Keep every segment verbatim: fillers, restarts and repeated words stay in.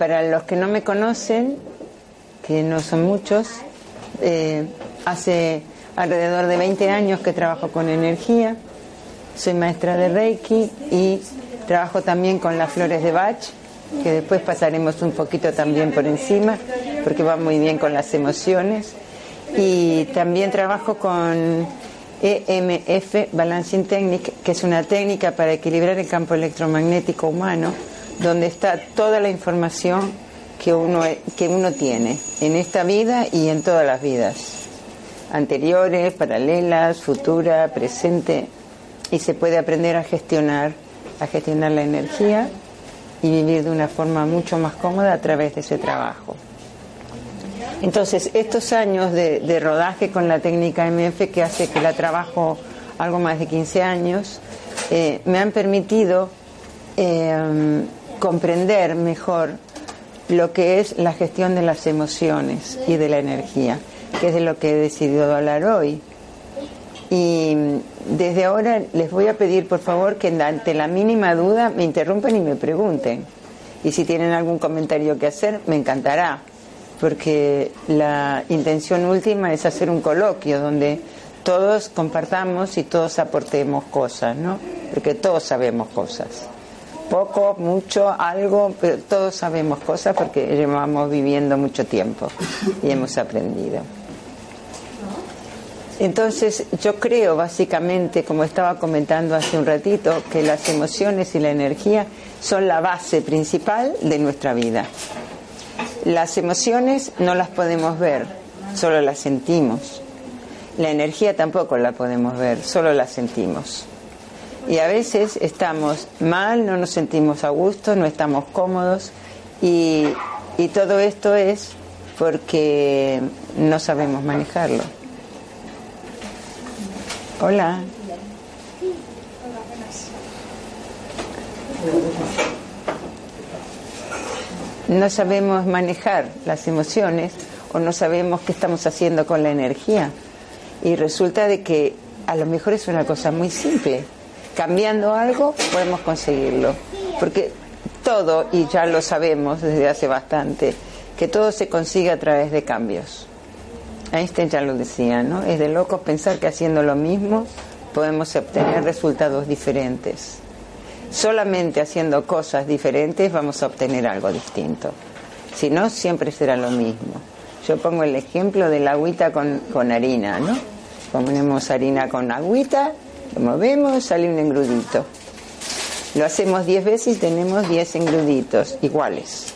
para los que no me conocen, que no son muchos, eh, hace alrededor de veinte años que trabajo con energía. Soy maestra de Reiki y trabajo también con las flores de Bach, que después pasaremos un poquito también por encima, porque va muy bien con las emociones. Y también trabajo con E M F Balancing Technique, que es una técnica para equilibrar el campo electromagnético humano, donde está toda la información que uno, que uno tiene en esta vida y en todas las vidas, anteriores, paralelas, futura, presente, y se puede aprender a gestionar, a gestionar la energía y vivir de una forma mucho más cómoda a través de ese trabajo. Entonces, estos años de, de rodaje con la técnica E M F, que hace que la trabajo algo más de quince años, eh, me han permitido eh, comprender mejor lo que es la gestión de las emociones y de la energía, que es de lo que he decidido hablar hoy. Y desde ahora les voy a pedir, por favor, que ante la mínima duda me interrumpan y me pregunten. Y si tienen algún comentario que hacer, me encantará, porque la intención última es hacer un coloquio donde todos compartamos y todos aportemos cosas, ¿no? Porque todos sabemos cosas. Poco, mucho, algo, pero todos sabemos cosas porque llevamos viviendo mucho tiempo y hemos aprendido. Entonces, yo creo básicamente, como estaba comentando hace un ratito, que las emociones y la energía son la base principal de nuestra vida. Las emociones no las podemos ver, solo las sentimos. La energía tampoco la podemos ver, solo la sentimos. Y a veces estamos mal, no nos sentimos a gusto, no estamos cómodos, y, y todo esto es porque no sabemos manejarlo. Hola. No sabemos manejar las emociones o no sabemos qué estamos haciendo con la energía. Y resulta de que a lo mejor es una cosa muy simple. Cambiando algo podemos conseguirlo. Porque todo, y ya lo sabemos desde hace bastante, que todo se consigue a través de cambios. Einstein ya lo decía, ¿no? Es de locos pensar que haciendo lo mismo podemos obtener resultados diferentes. Solamente haciendo cosas diferentes vamos a obtener algo distinto. Si no, siempre será lo mismo. Yo pongo el ejemplo de la agüita con, con harina, ¿no? Ponemos harina con agüita, lo movemos, sale un engrudito. Lo hacemos diez veces y tenemos diez engruditos iguales.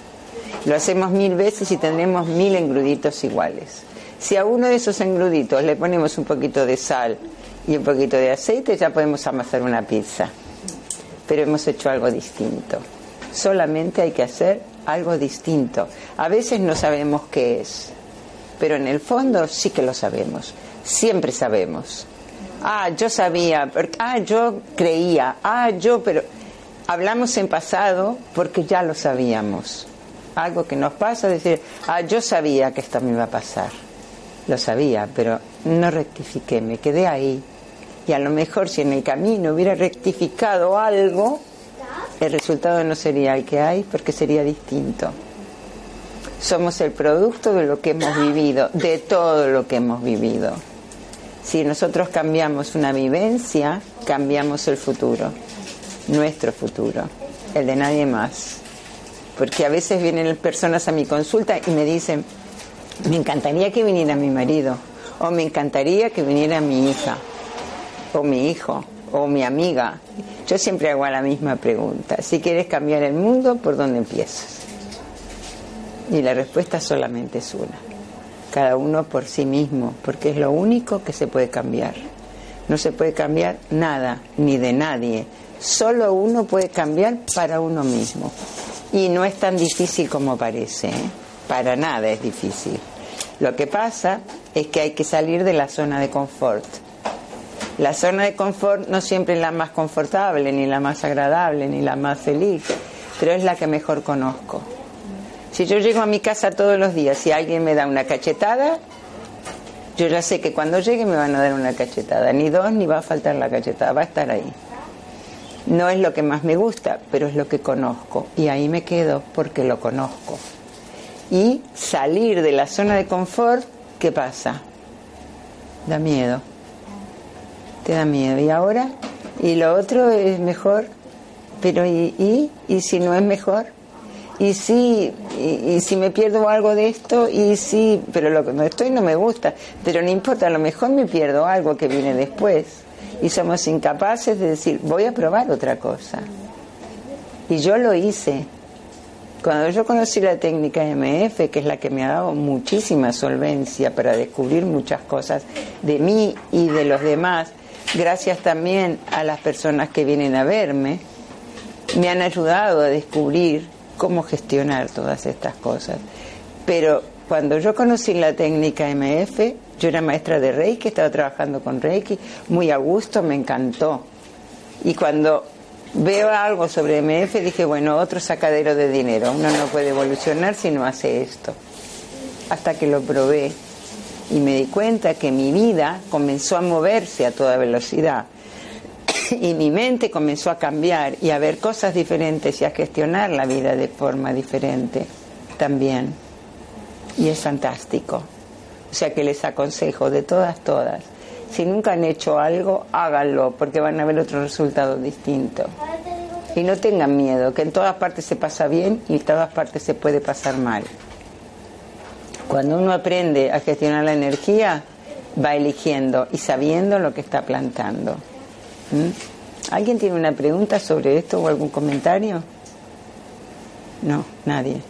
Lo hacemos mil veces y tenemos mil engruditos iguales. Si a uno de esos engruditos le ponemos un poquito de sal y un poquito de aceite, ya podemos amasar una pizza. Pero hemos hecho algo distinto. Solamente hay que hacer algo distinto. A veces no sabemos qué es, pero en el fondo sí que lo sabemos. Siempre sabemos. Ah, yo sabía, ah, yo creía, ah, yo, pero hablamos en pasado porque ya lo sabíamos. Algo que nos pasa es decir, ah, yo sabía que esto me iba a pasar. Lo sabía, pero no rectifiqué, me quedé ahí. Y a lo mejor si en el camino hubiera rectificado algo, el resultado no sería el que hay, porque sería distinto. Somos el producto de lo que hemos vivido, de todo lo que hemos vivido. Si nosotros cambiamos una vivencia, cambiamos el futuro, nuestro futuro, el de nadie más. Porque a veces vienen personas a mi consulta y me dicen, me encantaría que viniera mi marido, o me encantaría que viniera mi hija, o mi hijo, o mi amiga. Yo siempre hago la misma pregunta: si quieres cambiar el mundo, ¿por dónde empiezas? Y la respuesta solamente es una: cada uno por sí mismo, porque es lo único que se puede cambiar. No se puede cambiar nada, ni de nadie. Solo uno puede cambiar para uno mismo. Y no es tan difícil como parece, ¿eh? Para nada es difícil. Lo que pasa es que hay que salir de la zona de confort. La zona de confort no siempre es la más confortable, ni la más agradable, ni la más feliz, pero es la que mejor conozco. Si yo llego a mi casa todos los días y alguien me da una cachetada, yo ya sé que cuando llegue me van a dar una cachetada, ni dos, ni va a faltar la cachetada, va a estar ahí. No es lo que más me gusta, pero es lo que conozco. Y ahí me quedo porque lo conozco. Y salir de la zona de confort, ¿qué pasa? Da miedo. Te da miedo. ¿Y ahora? ¿Y lo otro es mejor? Pero ¿y, y? ¿Y si no es mejor? ¿Y si, y, y si me pierdo algo de esto? ¿Y si? Pero lo que no estoy no me gusta. Pero no importa, a lo mejor me pierdo algo que viene después. Y somos incapaces de decir, voy a probar otra cosa. Y yo lo hice. Cuando yo conocí la técnica E M F, que es la que me ha dado muchísima solvencia para descubrir muchas cosas de mí y de los demás, gracias también a las personas que vienen a verme, me han ayudado a descubrir cómo gestionar todas estas cosas. Pero cuando yo conocí la técnica E M F, yo era maestra de Reiki, estaba trabajando con Reiki, muy a gusto, me encantó. Y cuando veo algo sobre E M F, dije, bueno, otro sacadero de dinero. Uno no puede evolucionar si no hace esto. Hasta que lo probé y me di cuenta que mi vida comenzó a moverse a toda velocidad. Y mi mente comenzó a cambiar y a ver cosas diferentes y a gestionar la vida de forma diferente también. Y es fantástico. O sea que les aconsejo de todas, todas. Si nunca han hecho algo, háganlo, porque van a ver otro resultado distinto. Y no tengan miedo, que en todas partes se pasa bien y en todas partes se puede pasar mal. Cuando uno aprende a gestionar la energía, va eligiendo y sabiendo lo que está plantando. ¿Mm? ¿Alguien tiene una pregunta sobre esto o algún comentario? No, nadie.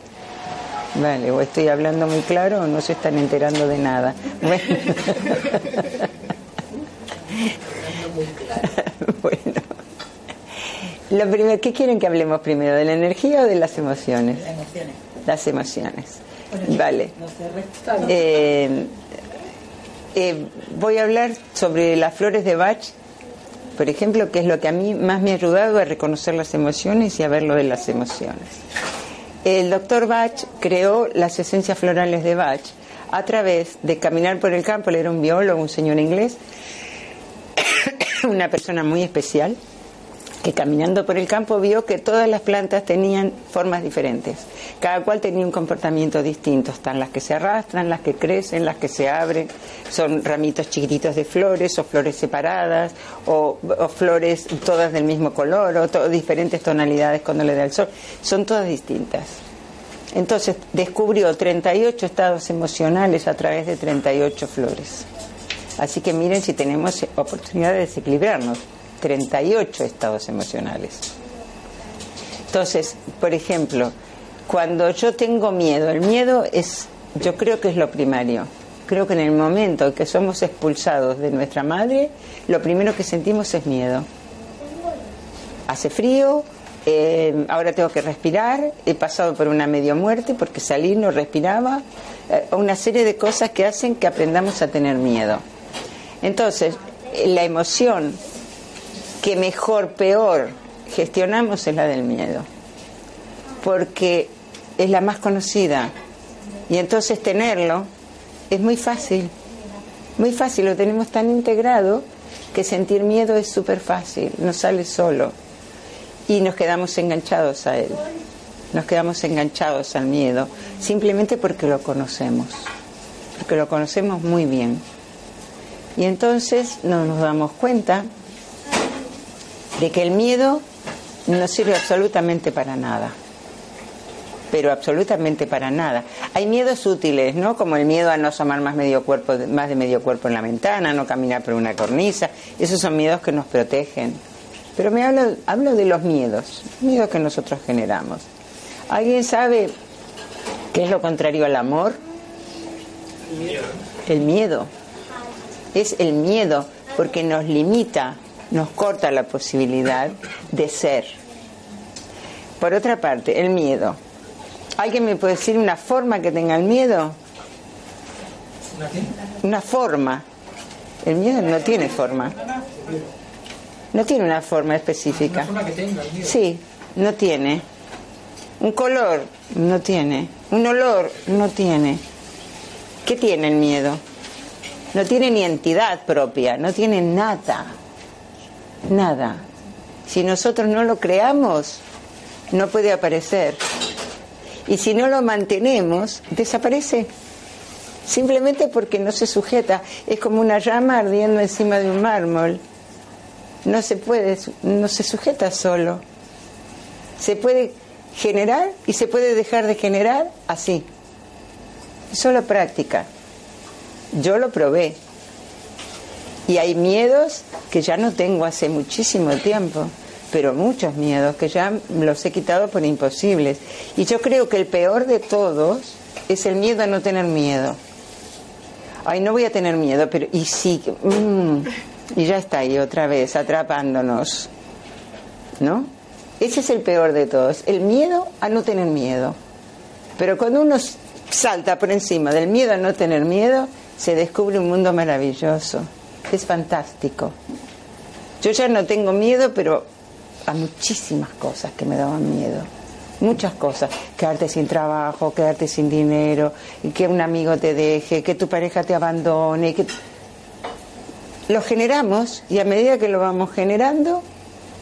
Vale, o estoy hablando muy claro o no se están enterando de nada. Bueno. Bueno, lo primero, ¿qué quieren que hablemos primero? ¿De la energía o de las emociones? Las emociones. Las emociones. Bueno, vale. No se resta, no. eh, eh, voy a hablar sobre las flores de Bach, por ejemplo, que es lo que a mí más me ha ayudado a reconocer las emociones y a ver lo de las emociones. El doctor Bach creó las esencias florales de Bach a través de caminar por el campo. Él era un biólogo, un señor inglés, una persona muy especial, que caminando por el campo vio que todas las plantas tenían formas diferentes, cada cual tenía un comportamiento distinto. Están las que se arrastran, las que crecen, las que se abren, son ramitos chiquititos de flores o flores separadas o, o flores todas del mismo color o to- diferentes tonalidades cuando le da el sol, son todas distintas. Entonces descubrió treinta y ocho estados emocionales a través de treinta y ocho flores. Así que miren si tenemos oportunidad de desequilibrarnos. treinta y ocho estados emocionales. Entonces, por ejemplo, cuando yo tengo miedo, el miedo es, yo creo que es lo primario. Creo que en el momento que somos expulsados de nuestra madre, lo primero que sentimos es miedo. Hace frío, eh, ahora tengo que respirar, he pasado por una medio muerte porque salí, no respiraba, eh, una serie de cosas que hacen que aprendamos a tener miedo. Entonces, la emoción que mejor, peor gestionamos es la del miedo, porque es la más conocida. Y entonces tenerlo es muy fácil, muy fácil, lo tenemos tan integrado que sentir miedo es súper fácil, nos sale solo y nos quedamos enganchados a él, nos quedamos enganchados al miedo, simplemente porque lo conocemos, porque lo conocemos muy bien. Y entonces no nos damos cuenta de que el miedo no sirve absolutamente para nada, pero absolutamente para nada. Hay miedos útiles, ¿no? Como el miedo a no asomar más medio cuerpo, más de medio cuerpo en la ventana, no caminar por una cornisa. Esos son miedos que nos protegen. Pero me hablo, hablo de los miedos, miedos que nosotros generamos. ¿Alguien sabe qué es lo contrario al amor? El miedo. El miedo. Es el miedo porque nos limita, nos corta la posibilidad de ser. Por otra parte, el miedo. ¿Alguien me puede decir una forma que tenga el miedo? ¿Una qué? Una forma. El miedo no tiene forma. No tiene una forma específica. Una forma que tenga el miedo. Sí, no tiene. Un color, no tiene. Un olor, no tiene. ¿Qué tiene el miedo? No tiene ni entidad propia, no tiene nada. Nada. Si nosotros no lo creamos, no puede aparecer. Y si no lo mantenemos, desaparece. Simplemente porque no se sujeta. Es como una llama ardiendo encima de un mármol. No se puede, no se sujeta solo. Se puede generar y se puede dejar de generar así. Solo práctica. Yo lo probé. Y hay miedos que ya no tengo hace muchísimo tiempo, pero muchos miedos que ya los he quitado por imposibles. Y yo creo que el peor de todos es el miedo a no tener miedo. Ay, no voy a tener miedo, pero... Y sí, mmm, y ya está ahí otra vez, atrapándonos, ¿no? Ese es el peor de todos, el miedo a no tener miedo. Pero cuando uno salta por encima del miedo a no tener miedo, se descubre un mundo maravilloso. Es fantástico. Yo ya no tengo miedo, pero a muchísimas cosas que me daban miedo. Muchas cosas. Quedarte sin trabajo, quedarte sin dinero, que un amigo te deje, que tu pareja te abandone. Que... Lo generamos y a medida que lo vamos generando,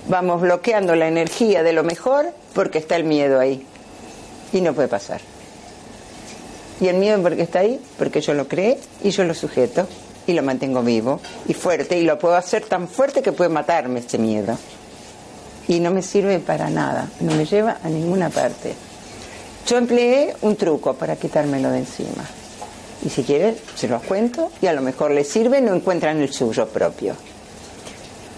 vamos bloqueando la energía de lo mejor porque está el miedo ahí. Y no puede pasar. Y el miedo porque está ahí, porque yo lo creé y yo lo sujeto. Y lo mantengo vivo y fuerte, y lo puedo hacer tan fuerte que puede matarme este miedo. Y no me sirve para nada, no me lleva a ninguna parte. Yo empleé un truco para quitármelo de encima. Y si quieren, se los cuento, y a lo mejor les sirve, no encuentran el suyo propio.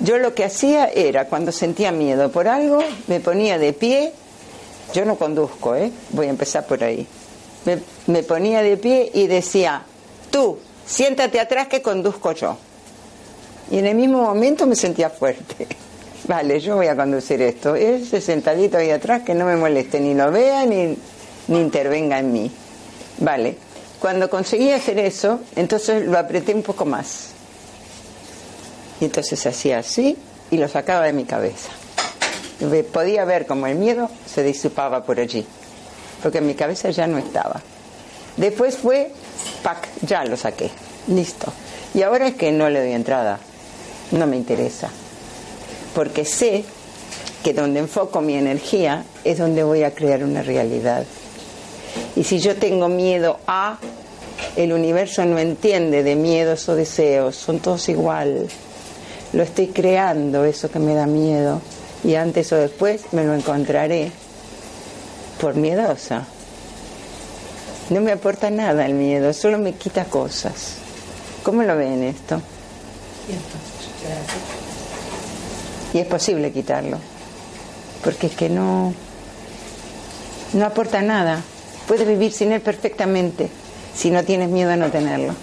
Yo lo que hacía era, cuando sentía miedo por algo, me ponía de pie. Yo no conduzco, ¿eh? Voy a empezar por ahí. Me, me ponía de pie y decía, tú... siéntate atrás que conduzco yo. Y en el mismo momento me sentía fuerte. Vale, yo voy a conducir esto. Él se sentadito ahí atrás que no me moleste, ni lo vea, ni, ni intervenga en mí. Vale, cuando conseguí hacer eso, entonces lo apreté un poco más. Y entonces hacía así y lo sacaba de mi cabeza. Podía ver como el miedo se disipaba por allí, porque en mi cabeza ya no estaba. Después fue, pac, ya lo saqué, listo. Y ahora es que no le doy entrada, no me interesa. Porque sé que donde enfoco mi energía es donde voy a crear una realidad. Y si yo tengo miedo a, el universo no entiende de miedos o deseos, son todos igual. Lo estoy creando, eso que me da miedo, y antes o después me lo encontraré por miedosa. No me aporta nada el miedo, solo me quita cosas. ¿Cómo lo ven esto? Y es posible quitarlo, porque es que no, no aporta nada. Puedes vivir sin él perfectamente, si no tienes miedo a no tenerlo.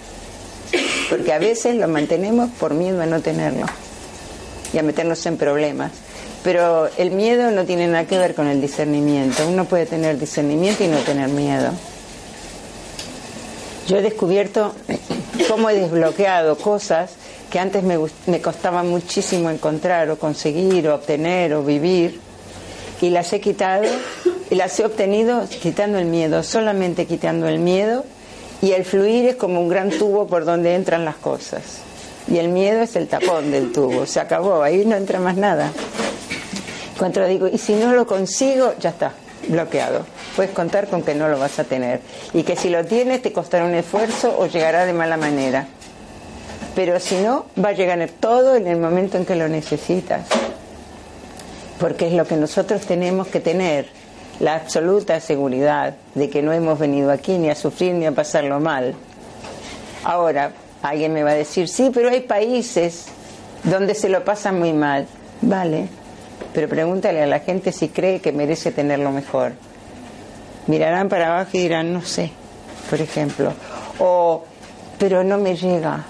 Porque a veces lo mantenemos por miedo a no tenerlo y a meternos en problemas. Pero el miedo no tiene nada que ver con el discernimiento. Uno puede tener discernimiento y no tener miedo. Yo he descubierto cómo he desbloqueado cosas que antes me, me costaba muchísimo encontrar o conseguir o obtener o vivir, y las he quitado y las he obtenido quitando el miedo, solamente quitando el miedo, y el fluir es como un gran tubo por donde entran las cosas y el miedo es el tapón del tubo, se acabó, ahí no entra más nada. Cuando digo, y si no lo consigo, ya está. Bloqueado. Puedes contar con que no lo vas a tener y que si lo tienes te costará un esfuerzo o llegará de mala manera, pero si no, va a llegar todo en el momento en que lo necesitas, porque es lo que nosotros tenemos que tener, la absoluta seguridad de que no hemos venido aquí ni a sufrir ni a pasarlo mal. Ahora, alguien me va a decir, sí, pero hay países donde se lo pasan muy mal. Vale, pero pregúntale a la gente si cree que merece tenerlo mejor. Mirarán para abajo y dirán, no sé, por ejemplo. O, pero no me llega.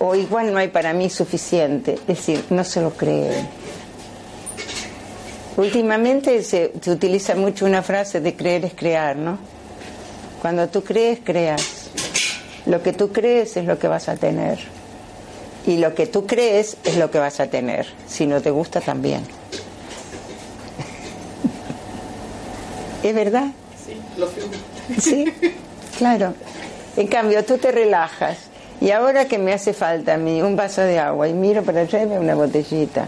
O igual no hay para mí suficiente. Es decir, no se lo creen. Últimamente se, se utiliza mucho una frase de creer es crear, ¿no? Cuando tú crees, creas. Lo que tú crees es lo que vas a tener. Y lo que tú crees es lo que vas a tener. Si no te gusta, también. ¿Es verdad? Sí, lo creo. Sí, claro. En cambio, tú te relajas. Y ahora que me hace falta a mí un vaso de agua y miro para allá y veo una botellita.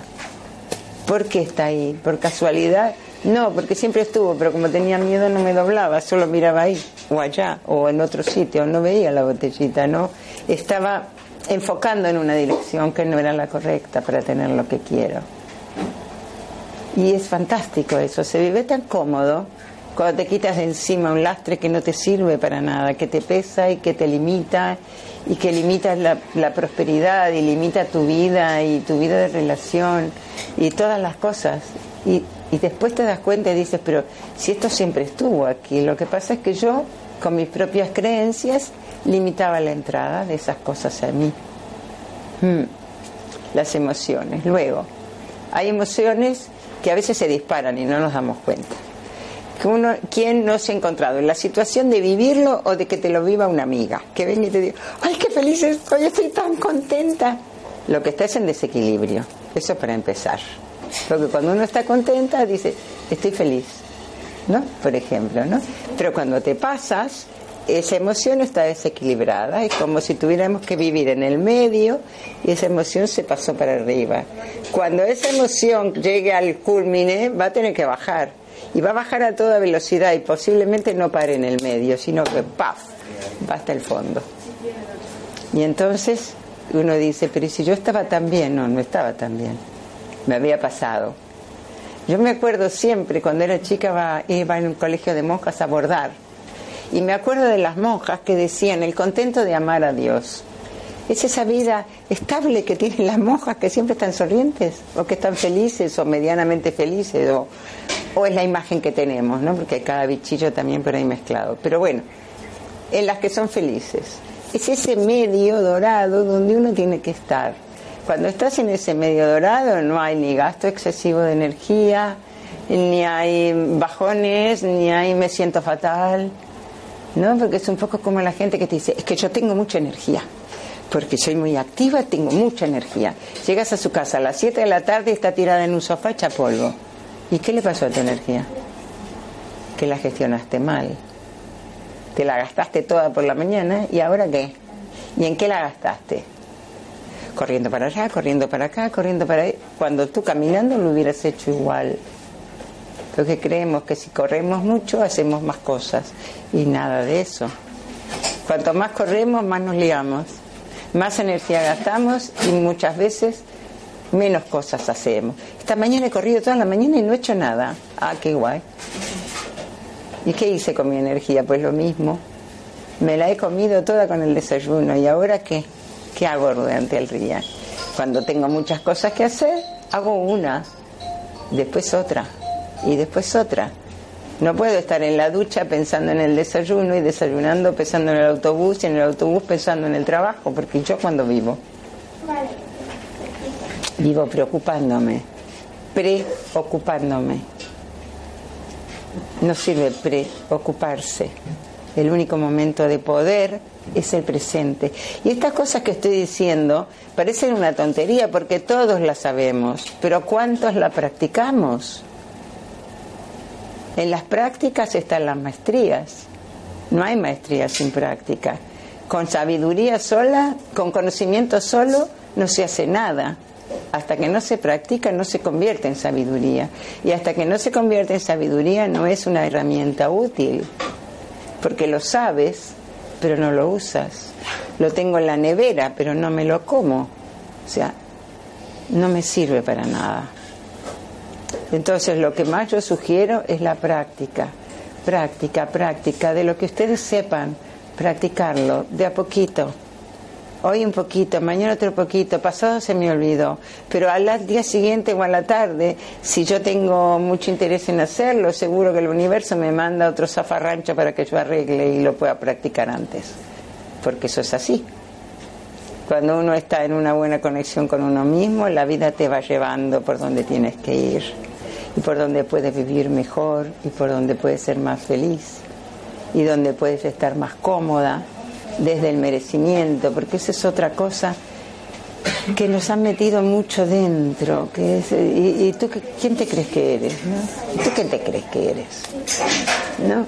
¿Por qué está ahí? ¿Por casualidad? No, porque siempre estuvo, pero como tenía miedo no me doblaba, solo miraba ahí, o allá, o en otro sitio, no veía la botellita, ¿no? Estaba enfocando en una dirección que no era la correcta para tener lo que quiero. Y es fantástico eso, se vive tan cómodo cuando te quitas de encima un lastre que no te sirve para nada, que te pesa y que te limita, y que limitas la, la prosperidad y limita tu vida y tu vida de relación y todas las cosas. Y, y después te das cuenta y dices, pero si esto siempre estuvo aquí, lo que pasa es que yo, con mis propias creencias, limitaba la entrada de esas cosas a mí. Hmm. Las emociones. Luego, hay emociones que a veces se disparan y no nos damos cuenta. Que uno, ¿quién no se ha encontrado en la situación de vivirlo o de que te lo viva una amiga? Que venga y te diga, ¡ay, qué feliz estoy! ¡Estoy tan contenta! Lo que está es en desequilibrio. Eso para empezar. Porque cuando uno está contenta, dice, estoy feliz, ¿no? Por ejemplo, ¿no? Pero cuando te pasas, esa emoción está desequilibrada. Es como si tuviéramos que vivir en el medio y esa emoción se pasó para arriba. Cuando esa emoción llegue al cúlmine, va a tener que bajar. Y va a bajar a toda velocidad y posiblemente no pare en el medio, sino que ¡paf! Va hasta el fondo. Y entonces uno dice, pero si yo estaba tan bien, no, no estaba tan bien. Me había pasado. Yo me acuerdo siempre, cuando era chica iba en un colegio de monjas a bordar. Y me acuerdo de las monjas que decían, el contento de amar a Dios. Es esa vida estable que tienen las monjas, que siempre están sonrientes, o que están felices, o medianamente felices, o... o es la imagen que tenemos, ¿no? Porque hay cada bichillo también por ahí mezclado. Pero bueno, en las que son felices. Es ese medio dorado donde uno tiene que estar. Cuando estás en ese medio dorado no hay ni gasto excesivo de energía, ni hay bajones, ni hay me siento fatal, ¿no? Porque es un poco como la gente que te dice, es que yo tengo mucha energía. Porque soy muy activa, tengo mucha energía. Llegas a su casa a las siete de la tarde y está tirada en un sofá hecha polvo. ¿Y qué le pasó a tu energía? Que la gestionaste mal. Te la gastaste toda por la mañana, ¿y ahora qué? ¿Y en qué la gastaste? Corriendo para allá, corriendo para acá, corriendo para ahí. Cuando tú caminando lo hubieras hecho igual. Porque creemos que si corremos mucho hacemos más cosas. Y nada de eso. Cuanto más corremos, más nos liamos. Más energía gastamos y muchas veces menos cosas hacemos. Esta mañana he corrido toda la mañana y no he hecho nada. Ah, qué guay. ¿Y qué hice con mi energía? Pues lo mismo. Me la he comido toda con el desayuno. ¿Y ahora qué? ¿Qué hago durante el día? Cuando tengo muchas cosas que hacer, hago una, después otra, y después otra. No puedo estar en la ducha pensando en el desayuno, y desayunando pensando en el autobús, y en el autobús pensando en el trabajo, porque yo cuando vivo... Vale. Vivo preocupándome, preocupándome. No sirve preocuparse. El único momento de poder es el presente. Y estas cosas que estoy diciendo parecen una tontería porque todos las sabemos, pero ¿cuántos la practicamos? En las prácticas están las maestrías. No hay maestría sin práctica. Con sabiduría sola, con conocimiento solo, no se hace nada. Hasta que no se practica no se convierte en sabiduría, y hasta que no se convierte en sabiduría no es una herramienta útil, porque lo sabes pero no lo usas. Lo tengo en la nevera pero no me lo como, o sea, no me sirve para nada. Entonces lo que más yo sugiero es la práctica, práctica, práctica de lo que ustedes sepan, practicarlo de a poquito. Hoy un poquito, mañana otro poquito, pasado se me olvidó. Pero al día siguiente o a la tarde, si yo tengo mucho interés en hacerlo, seguro que el universo me manda otro zafarrancho para que yo arregle y lo pueda practicar antes. Porque eso es así. Cuando uno está en una buena conexión con uno mismo, la vida te va llevando por donde tienes que ir. Y por donde puedes vivir mejor, y por donde puedes ser más feliz, y donde puedes estar más cómoda. Desde el merecimiento, porque esa es otra cosa que nos han metido mucho dentro, que es, y, y tú quién te crees que eres, ¿no? ¿Tú quién te crees que eres? ¿No?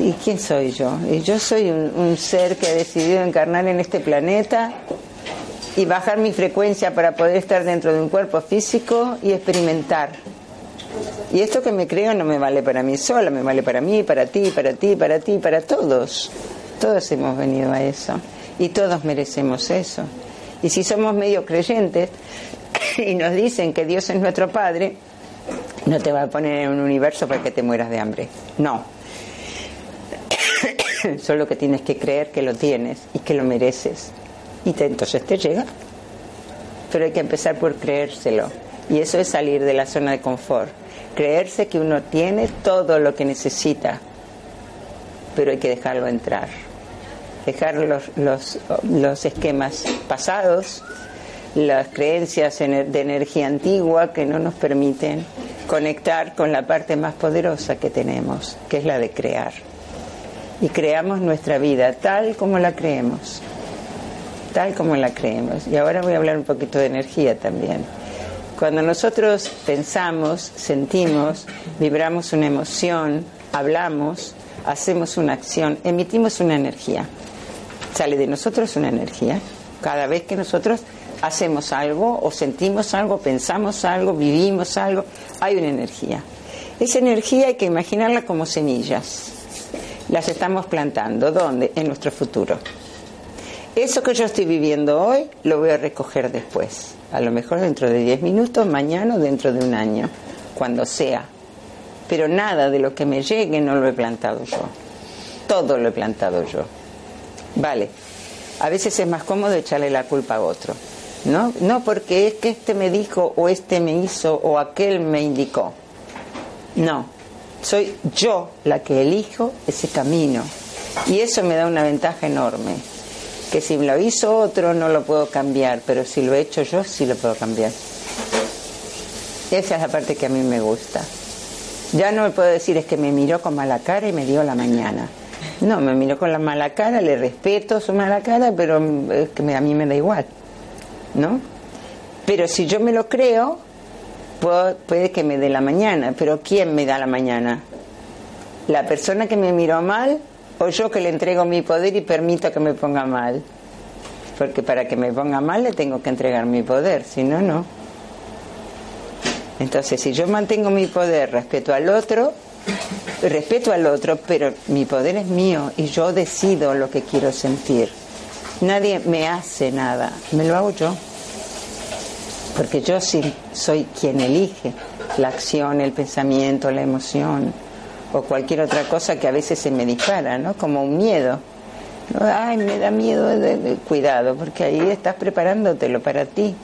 ¿Y quién soy yo? Y yo soy un, un ser que ha decidido encarnar en este planeta y bajar mi frecuencia para poder estar dentro de un cuerpo físico y experimentar. Y esto que me creo no me vale para mí sola, me vale para mí, para ti, para ti, para ti, para todos. Todos hemos venido a eso y todos merecemos eso. Y si somos medio creyentes y nos dicen que Dios es nuestro Padre, no te va a poner en un universo para que te mueras de hambre. No. Solo que tienes que creer que lo tienes y que lo mereces. Y te, entonces te llega. Pero hay que empezar por creérselo. Y eso es salir de la zona de confort. Creerse que uno tiene todo lo que necesita. Pero hay que dejarlo entrar. Dejar los, los, los esquemas pasados, las creencias de energía antigua que no nos permiten conectar con la parte más poderosa que tenemos, que es la de crear. Y creamos nuestra vida tal como la creemos, tal como la creemos. Y ahora voy a hablar un poquito de energía también. Cuando nosotros pensamos, sentimos, vibramos una emoción, hablamos, hacemos una acción, emitimos una energía. Sale de nosotros una energía. Cada vez que nosotros hacemos algo o sentimos algo, pensamos algo, vivimos algo, hay una energía. Esa energía hay que imaginarla como semillas. Las estamos plantando. ¿Dónde? En nuestro futuro. Eso que yo estoy viviendo hoy lo voy a recoger después. A lo mejor dentro de diez minutos, mañana o dentro de un año, cuando sea. Pero nada de lo que me llegue no lo he plantado yo. Todo lo he plantado yo. Vale. A veces es más cómodo echarle la culpa a otro. No, no porque es que este me dijo o este me hizo o aquel me indicó. No, soy yo la que elijo ese camino y eso me da una ventaja enorme, que si lo hizo otro no lo puedo cambiar, pero si lo he hecho yo sí lo puedo cambiar. Esa es la parte que a mí me gusta. Ya no me puedo decir es que me miró con mala cara y me dio la mañana. No, me miró con la mala cara, le respeto su mala cara, pero es que a mí me da igual, ¿no? Pero si yo me lo creo, puedo, puede que me dé la mañana, pero ¿quién me da la mañana? ¿La persona que me miró mal o yo que le entrego mi poder y permito que me ponga mal? Porque para que me ponga mal le tengo que entregar mi poder, si no, no. Entonces, si yo mantengo mi poder, respeto al otro, respeto al otro, pero mi poder es mío y yo decido lo que quiero sentir. Nadie me hace nada, me lo hago yo, porque yo sí soy quien elige la acción, el pensamiento, la emoción o cualquier otra cosa que a veces se me dispara, ¿no? Como un miedo. Ay, me da miedo, de, de, cuidado, porque ahí estás preparándotelo para ti.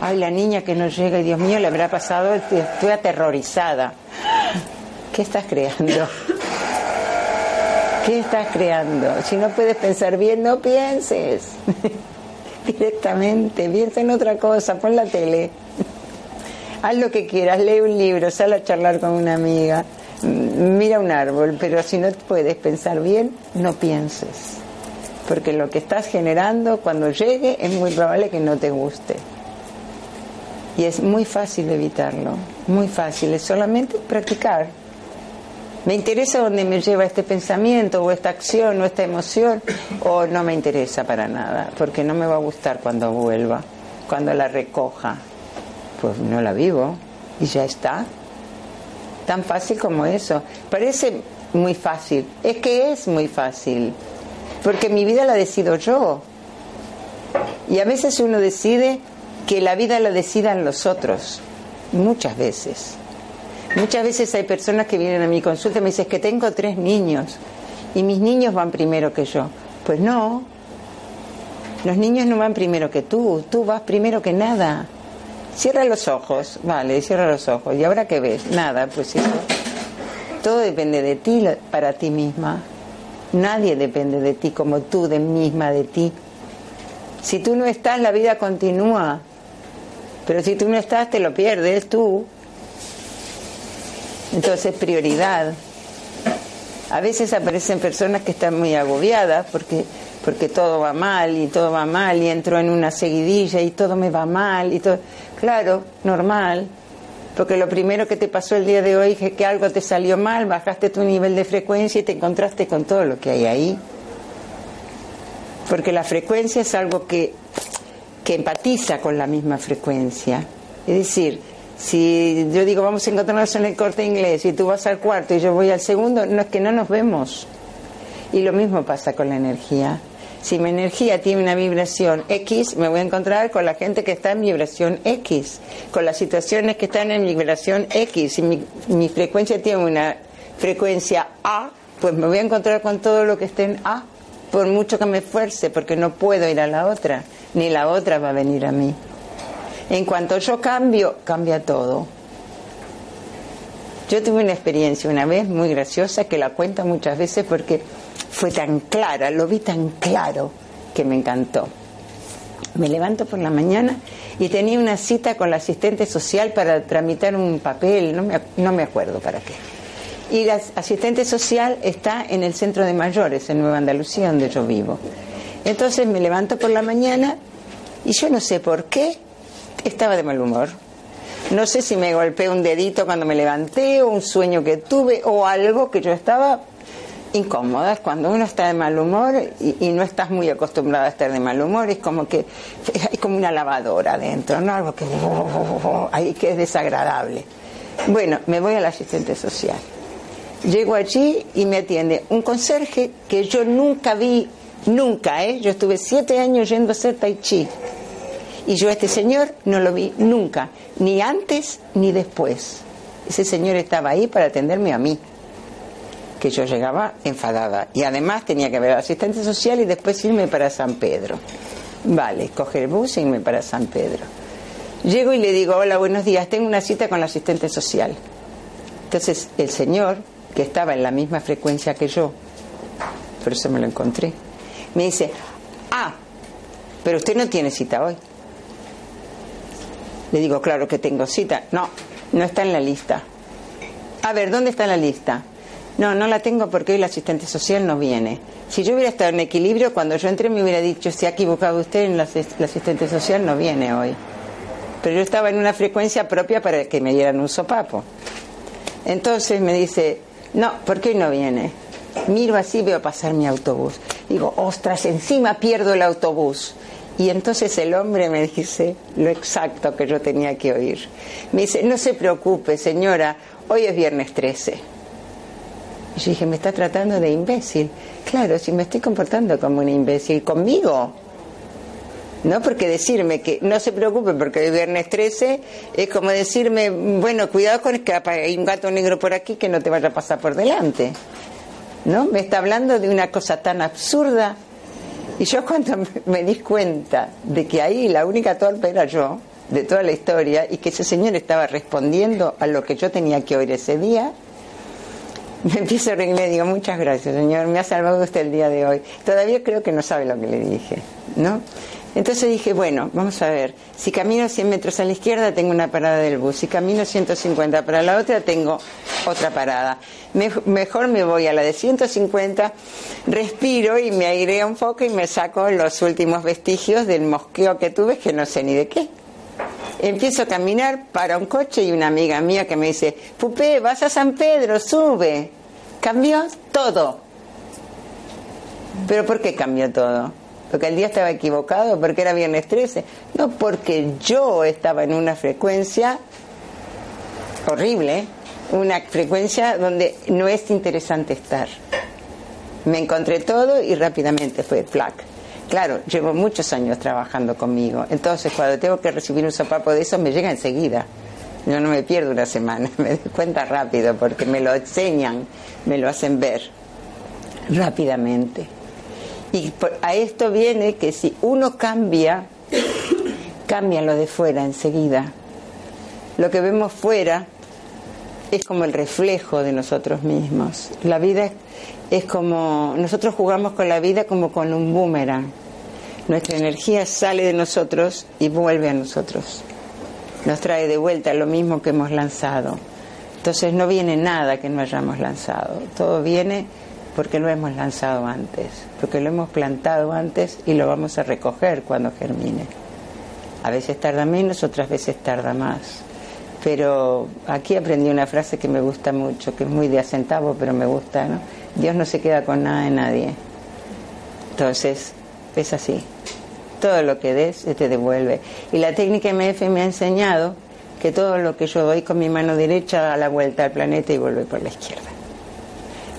Ay, la niña que no llega, y Dios mío, le habrá pasado, estoy aterrorizada. ¿Qué estás creando? ¿Qué estás creando? Si no puedes pensar bien, no pienses. Directamente, piensa en otra cosa, pon la tele. Haz lo que quieras, lee un libro, sal a charlar con una amiga, mira un árbol, pero si no puedes pensar bien, no pienses. Porque lo que estás generando cuando llegue es muy probable que no te guste. Y es muy fácil evitarlo, muy fácil, es solamente practicar. Me interesa dónde me lleva este pensamiento o esta acción o esta emoción, o no me interesa para nada, porque no me va a gustar cuando vuelva, cuando la recoja. Pues no la vivo y ya está. Tan fácil como eso. Parece muy fácil, es que es muy fácil, porque mi vida la decido yo. Y a veces uno decide que la vida la decidan los otros, muchas veces. Muchas veces hay personas que vienen a mi consulta y me dicen que tengo tres niños y mis niños van primero que yo. Pues no, los niños no van primero que tú, tú vas primero que nada. Cierra los ojos, vale, cierra los ojos. ¿Y ahora qué ves? Nada, pues eso. Todo depende de ti, para ti misma. Nadie depende de ti como tú de misma de ti. Si tú no estás, la vida continúa. Pero si tú no estás, te lo pierdes tú. Entonces, prioridad. A veces aparecen personas que están muy agobiadas porque, porque todo va mal y todo va mal y entro en una seguidilla y todo me va mal y todo. Claro, normal, porque lo primero que te pasó el día de hoy es que algo te salió mal, bajaste tu nivel de frecuencia y te encontraste con todo lo que hay ahí. Porque la frecuencia es algo que que empatiza con la misma frecuencia. Es decir, si yo digo vamos a encontrarnos en el Corte Inglés y tú vas al cuarto y yo voy al segundo, no es que no nos vemos. Y lo mismo pasa con la energía. Si mi energía tiene una vibración X, me voy a encontrar con la gente que está en vibración X, con las situaciones que están en vibración X. Si mi, mi frecuencia tiene una frecuencia A, pues me voy a encontrar con todo lo que esté en A, por mucho que me esfuerce, porque no puedo ir a la otra, ni la otra va a venir a mí. En cuanto yo cambio, cambia todo. Yo tuve una experiencia una vez muy graciosa que la cuento muchas veces porque fue tan clara, lo vi tan claro que me encantó. Me levanto por la mañana y tenía una cita con la asistente social para tramitar un papel, no me, no me acuerdo para qué. Y la asistente social está en el centro de mayores, en Nueva Andalucía, donde yo vivo. Entonces me levanto por la mañana y yo no sé por qué estaba de mal humor. No sé si me golpeé un dedito cuando me levanté, o un sueño que tuve, o algo que yo estaba incómodas. Cuando uno está de mal humor y, y no estás muy acostumbrado a estar de mal humor, es como que hay como una lavadora adentro, ¿no? Algo que, ahí que es desagradable. Bueno, me voy al asistente social, llego allí y me atiende un conserje que yo nunca vi, nunca, ¿eh? Yo estuve siete años yendo a hacer tai chi y yo a este señor no lo vi nunca, ni antes ni después. Ese señor estaba ahí para atenderme a mí, que yo llegaba enfadada, y además tenía que ver al asistente social y después irme para San Pedro. Vale, coger el bus e irme para San Pedro. Llego y le digo, hola, buenos días, tengo una cita con la asistente social. Entonces el señor, que estaba en la misma frecuencia que yo, por eso me lo encontré, me dice, ah, pero usted no tiene cita hoy. Le digo, claro que tengo cita. No, no está en la lista. A ver, ¿dónde está la lista? No, no la tengo porque hoy la asistente social no viene. Si yo hubiera estado en equilibrio, cuando yo entré me hubiera dicho, se ha equivocado usted, la asistente social no viene hoy. Pero yo estaba en una frecuencia propia para que me dieran un sopapo. Entonces me dice, no, ¿por qué hoy no viene? Miro así, veo pasar mi autobús. Digo, ostras, encima pierdo el autobús. Y entonces el hombre me dice lo exacto que yo tenía que oír. Me dice, no se preocupe, señora, hoy es viernes trece. Y yo dije, me está tratando de imbécil. Claro, si me estoy comportando como un imbécil conmigo. No, porque decirme que no se preocupe porque el viernes trece es como decirme, bueno, cuidado con que hay un gato negro por aquí que no te vaya a pasar por delante. ¿No? Me está hablando de una cosa tan absurda. Y yo cuando me di cuenta de que ahí la única torpe era yo, de toda la historia, y que ese señor estaba respondiendo a lo que yo tenía que oír ese día, me empiezo a reír y le digo, muchas gracias, señor, me ha salvado usted el día de hoy. Todavía creo que no sabe lo que le dije, ¿no? Entonces dije, bueno, vamos a ver, si camino cien metros a la izquierda tengo una parada del bus, si camino ciento cincuenta para la otra tengo otra parada. Me, mejor me voy a la de ciento cincuenta, respiro y me aireo un poco y me saco los últimos vestigios del mosqueo que tuve, que no sé ni de qué. Empiezo a caminar para un coche y una amiga mía que me dice, Pupé, vas a San Pedro, sube. Cambió todo. ¿Pero por qué cambió todo? ¿Porque el día estaba equivocado? ¿Porque era viernes trece? No, porque yo estaba en una frecuencia horrible, ¿eh? Una frecuencia donde no es interesante estar. Me encontré todo y rápidamente fue flac. Claro, llevo muchos años trabajando conmigo. Entonces, cuando tengo que recibir un sopapo de eso, me llega enseguida. Yo no me pierdo una semana, me doy cuenta rápido, porque me lo enseñan, me lo hacen ver rápidamente. Y a esto viene que si uno cambia, cambia lo de fuera enseguida. Lo que vemos fuera es como el reflejo de nosotros mismos. La vida es Es como, nosotros jugamos con la vida como con un boomerang. Nuestra energía sale de nosotros y vuelve a nosotros. Nos trae de vuelta lo mismo que hemos lanzado. Entonces no viene nada que no hayamos lanzado. Todo viene porque lo hemos lanzado antes, porque lo hemos plantado antes y lo vamos a recoger cuando germine. A veces tarda menos, otras veces tarda más. Pero aquí aprendí una frase que me gusta mucho, que es muy de a centavo, pero me gusta, ¿no? Dios no se queda con nada de nadie. Entonces, es así. Todo lo que des se te devuelve. Y la técnica E M F me ha enseñado que todo lo que yo doy con mi mano derecha da la vuelta al planeta y vuelve por la izquierda.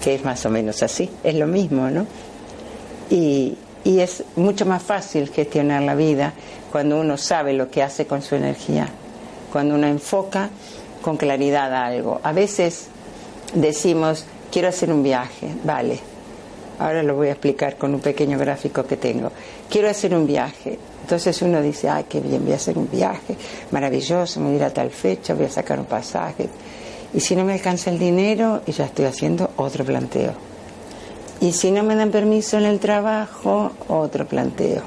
Que es más o menos así, es lo mismo, ¿no? Y, y es mucho más fácil gestionar la vida cuando uno sabe lo que hace con su energía, cuando uno enfoca con claridad a algo. A veces decimos, quiero hacer un viaje, vale. Ahora lo voy a explicar con un pequeño gráfico que tengo. Quiero hacer un viaje. Entonces uno dice, ay, qué bien, voy a hacer un viaje, maravilloso, me voy a ir a tal fecha, voy a sacar un pasaje. Y si no me alcanza el dinero, y ya estoy haciendo otro planteo. Y si no me dan permiso en el trabajo, otro planteo.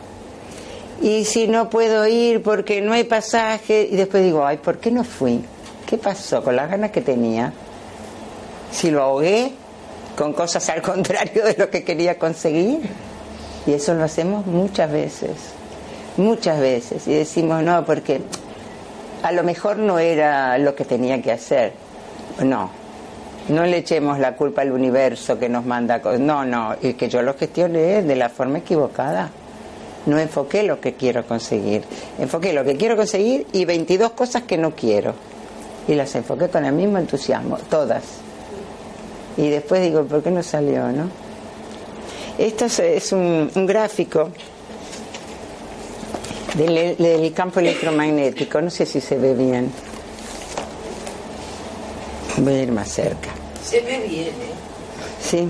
Y si no puedo ir porque no hay pasaje, y después digo, ay, ¿por qué no fui? ¿Qué pasó con las ganas que tenía? Si lo ahogué con cosas al contrario de lo que quería conseguir. Y eso lo hacemos muchas veces, muchas veces. Y decimos, no, porque a lo mejor no era lo que tenía que hacer. No, no le echemos la culpa al universo que nos manda cosas. No, no, el que yo lo gestioné de la forma equivocada. No enfoqué lo que quiero conseguir. Enfoqué lo que quiero conseguir y veintidós cosas que no quiero. Y las enfoqué con el mismo entusiasmo, todas. Y después digo, ¿por qué no salió, no? Esto es un, un gráfico del, del campo electromagnético. No sé si se ve bien. Voy a ir más cerca. Se me viene. Sí.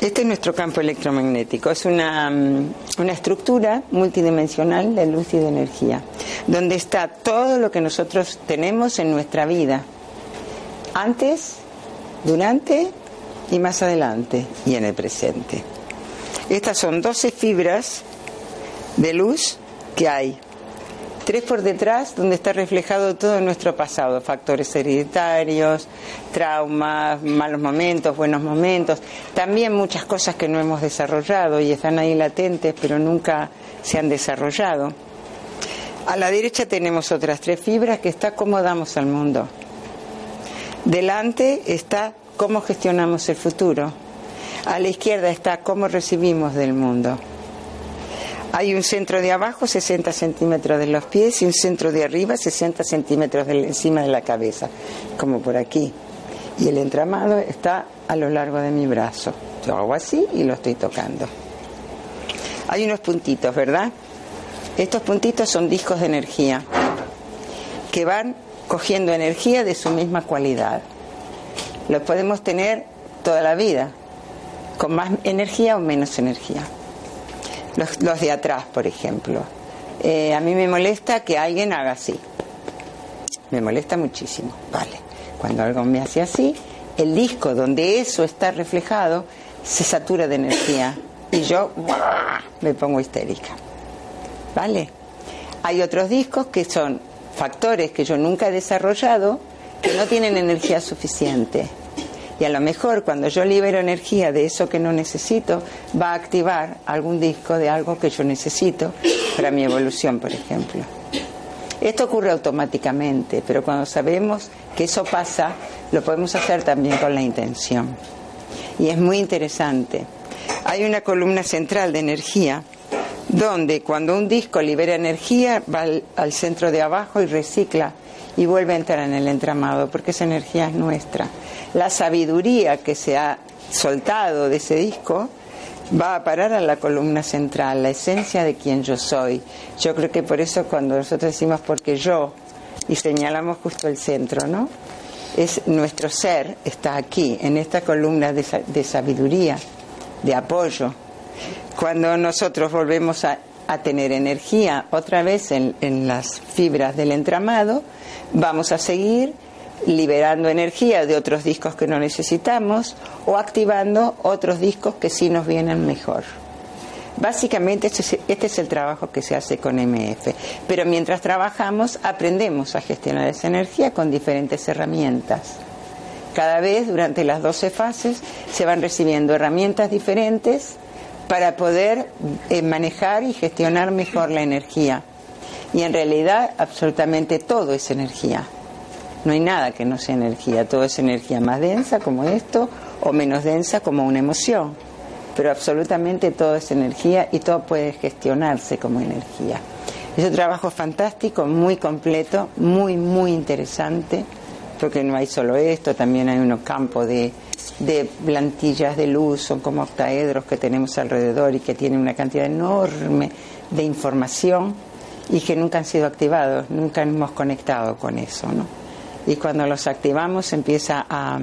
Este es nuestro campo electromagnético. Es una, una estructura multidimensional de luz y de energía, donde está todo lo que nosotros tenemos en nuestra vida. Antes, durante y más adelante y en el presente. Estas son doce fibras de luz que hay. Tres por detrás, donde está reflejado todo nuestro pasado, factores hereditarios, traumas, malos momentos, buenos momentos, también muchas cosas que no hemos desarrollado y están ahí latentes, pero nunca se han desarrollado. A la derecha tenemos otras tres fibras, que está cómo damos al mundo. Delante está cómo gestionamos el futuro. A la izquierda está cómo recibimos del mundo. Hay un centro de abajo, sesenta centímetros de los pies, y un centro de arriba, sesenta centímetros de encima de la cabeza, como por aquí. Y el entramado está a lo largo de mi brazo. Yo hago así y lo estoy tocando. Hay unos puntitos, ¿verdad? Estos puntitos son discos de energía que van cogiendo energía de su misma cualidad. Los podemos tener toda la vida, con más energía o menos energía. Los, los de atrás, por ejemplo. Eh, a mí me molesta que alguien haga así. Me molesta muchísimo. Vale. Cuando algo me hace así, el disco donde eso está reflejado se satura de energía. Y yo ¡buah!, me pongo histérica. Vale. Hay otros discos que son factores que yo nunca he desarrollado, que no tienen energía suficiente. Y a lo mejor cuando yo libero energía de eso que no necesito, va a activar algún disco de algo que yo necesito para mi evolución, por ejemplo. Esto ocurre automáticamente, pero cuando sabemos que eso pasa, lo podemos hacer también con la intención. Y es muy interesante. Hay una columna central de energía, donde cuando un disco libera energía, va al, al centro de abajo y recicla y vuelve a entrar en el entramado, porque esa energía es nuestra. La sabiduría que se ha soltado de ese disco va a parar a la columna central, la esencia de quien yo soy. Yo creo que por eso cuando nosotros decimos porque yo y señalamos justo el centro, ¿no? Es nuestro ser, está aquí, en esta columna de, de sabiduría, de apoyo. Cuando nosotros volvemos a, a tener energía otra vez en, en las fibras del entramado, vamos a seguir liberando energía de otros discos que no necesitamos o activando otros discos que sí nos vienen mejor. Básicamente este es, este es el trabajo que se hace con E M F, pero mientras trabajamos aprendemos a gestionar esa energía con diferentes herramientas. Cada vez durante las doce fases se van recibiendo herramientas diferentes para poder eh, manejar y gestionar mejor la energía. Y en realidad absolutamente todo es energía. No hay nada que no sea energía, todo es energía más densa como esto o menos densa como una emoción. pero absolutamente todo es energía y todo puede gestionarse como energía. Es un trabajo fantástico, muy completo, muy, muy interesante, porque no hay solo esto, también hay unos campos de, de plantillas de luz, son como octaedros que tenemos alrededor y que tienen una cantidad enorme de información y que nunca han sido activados, nunca hemos conectado con eso, ¿no? Y cuando los activamos empieza a,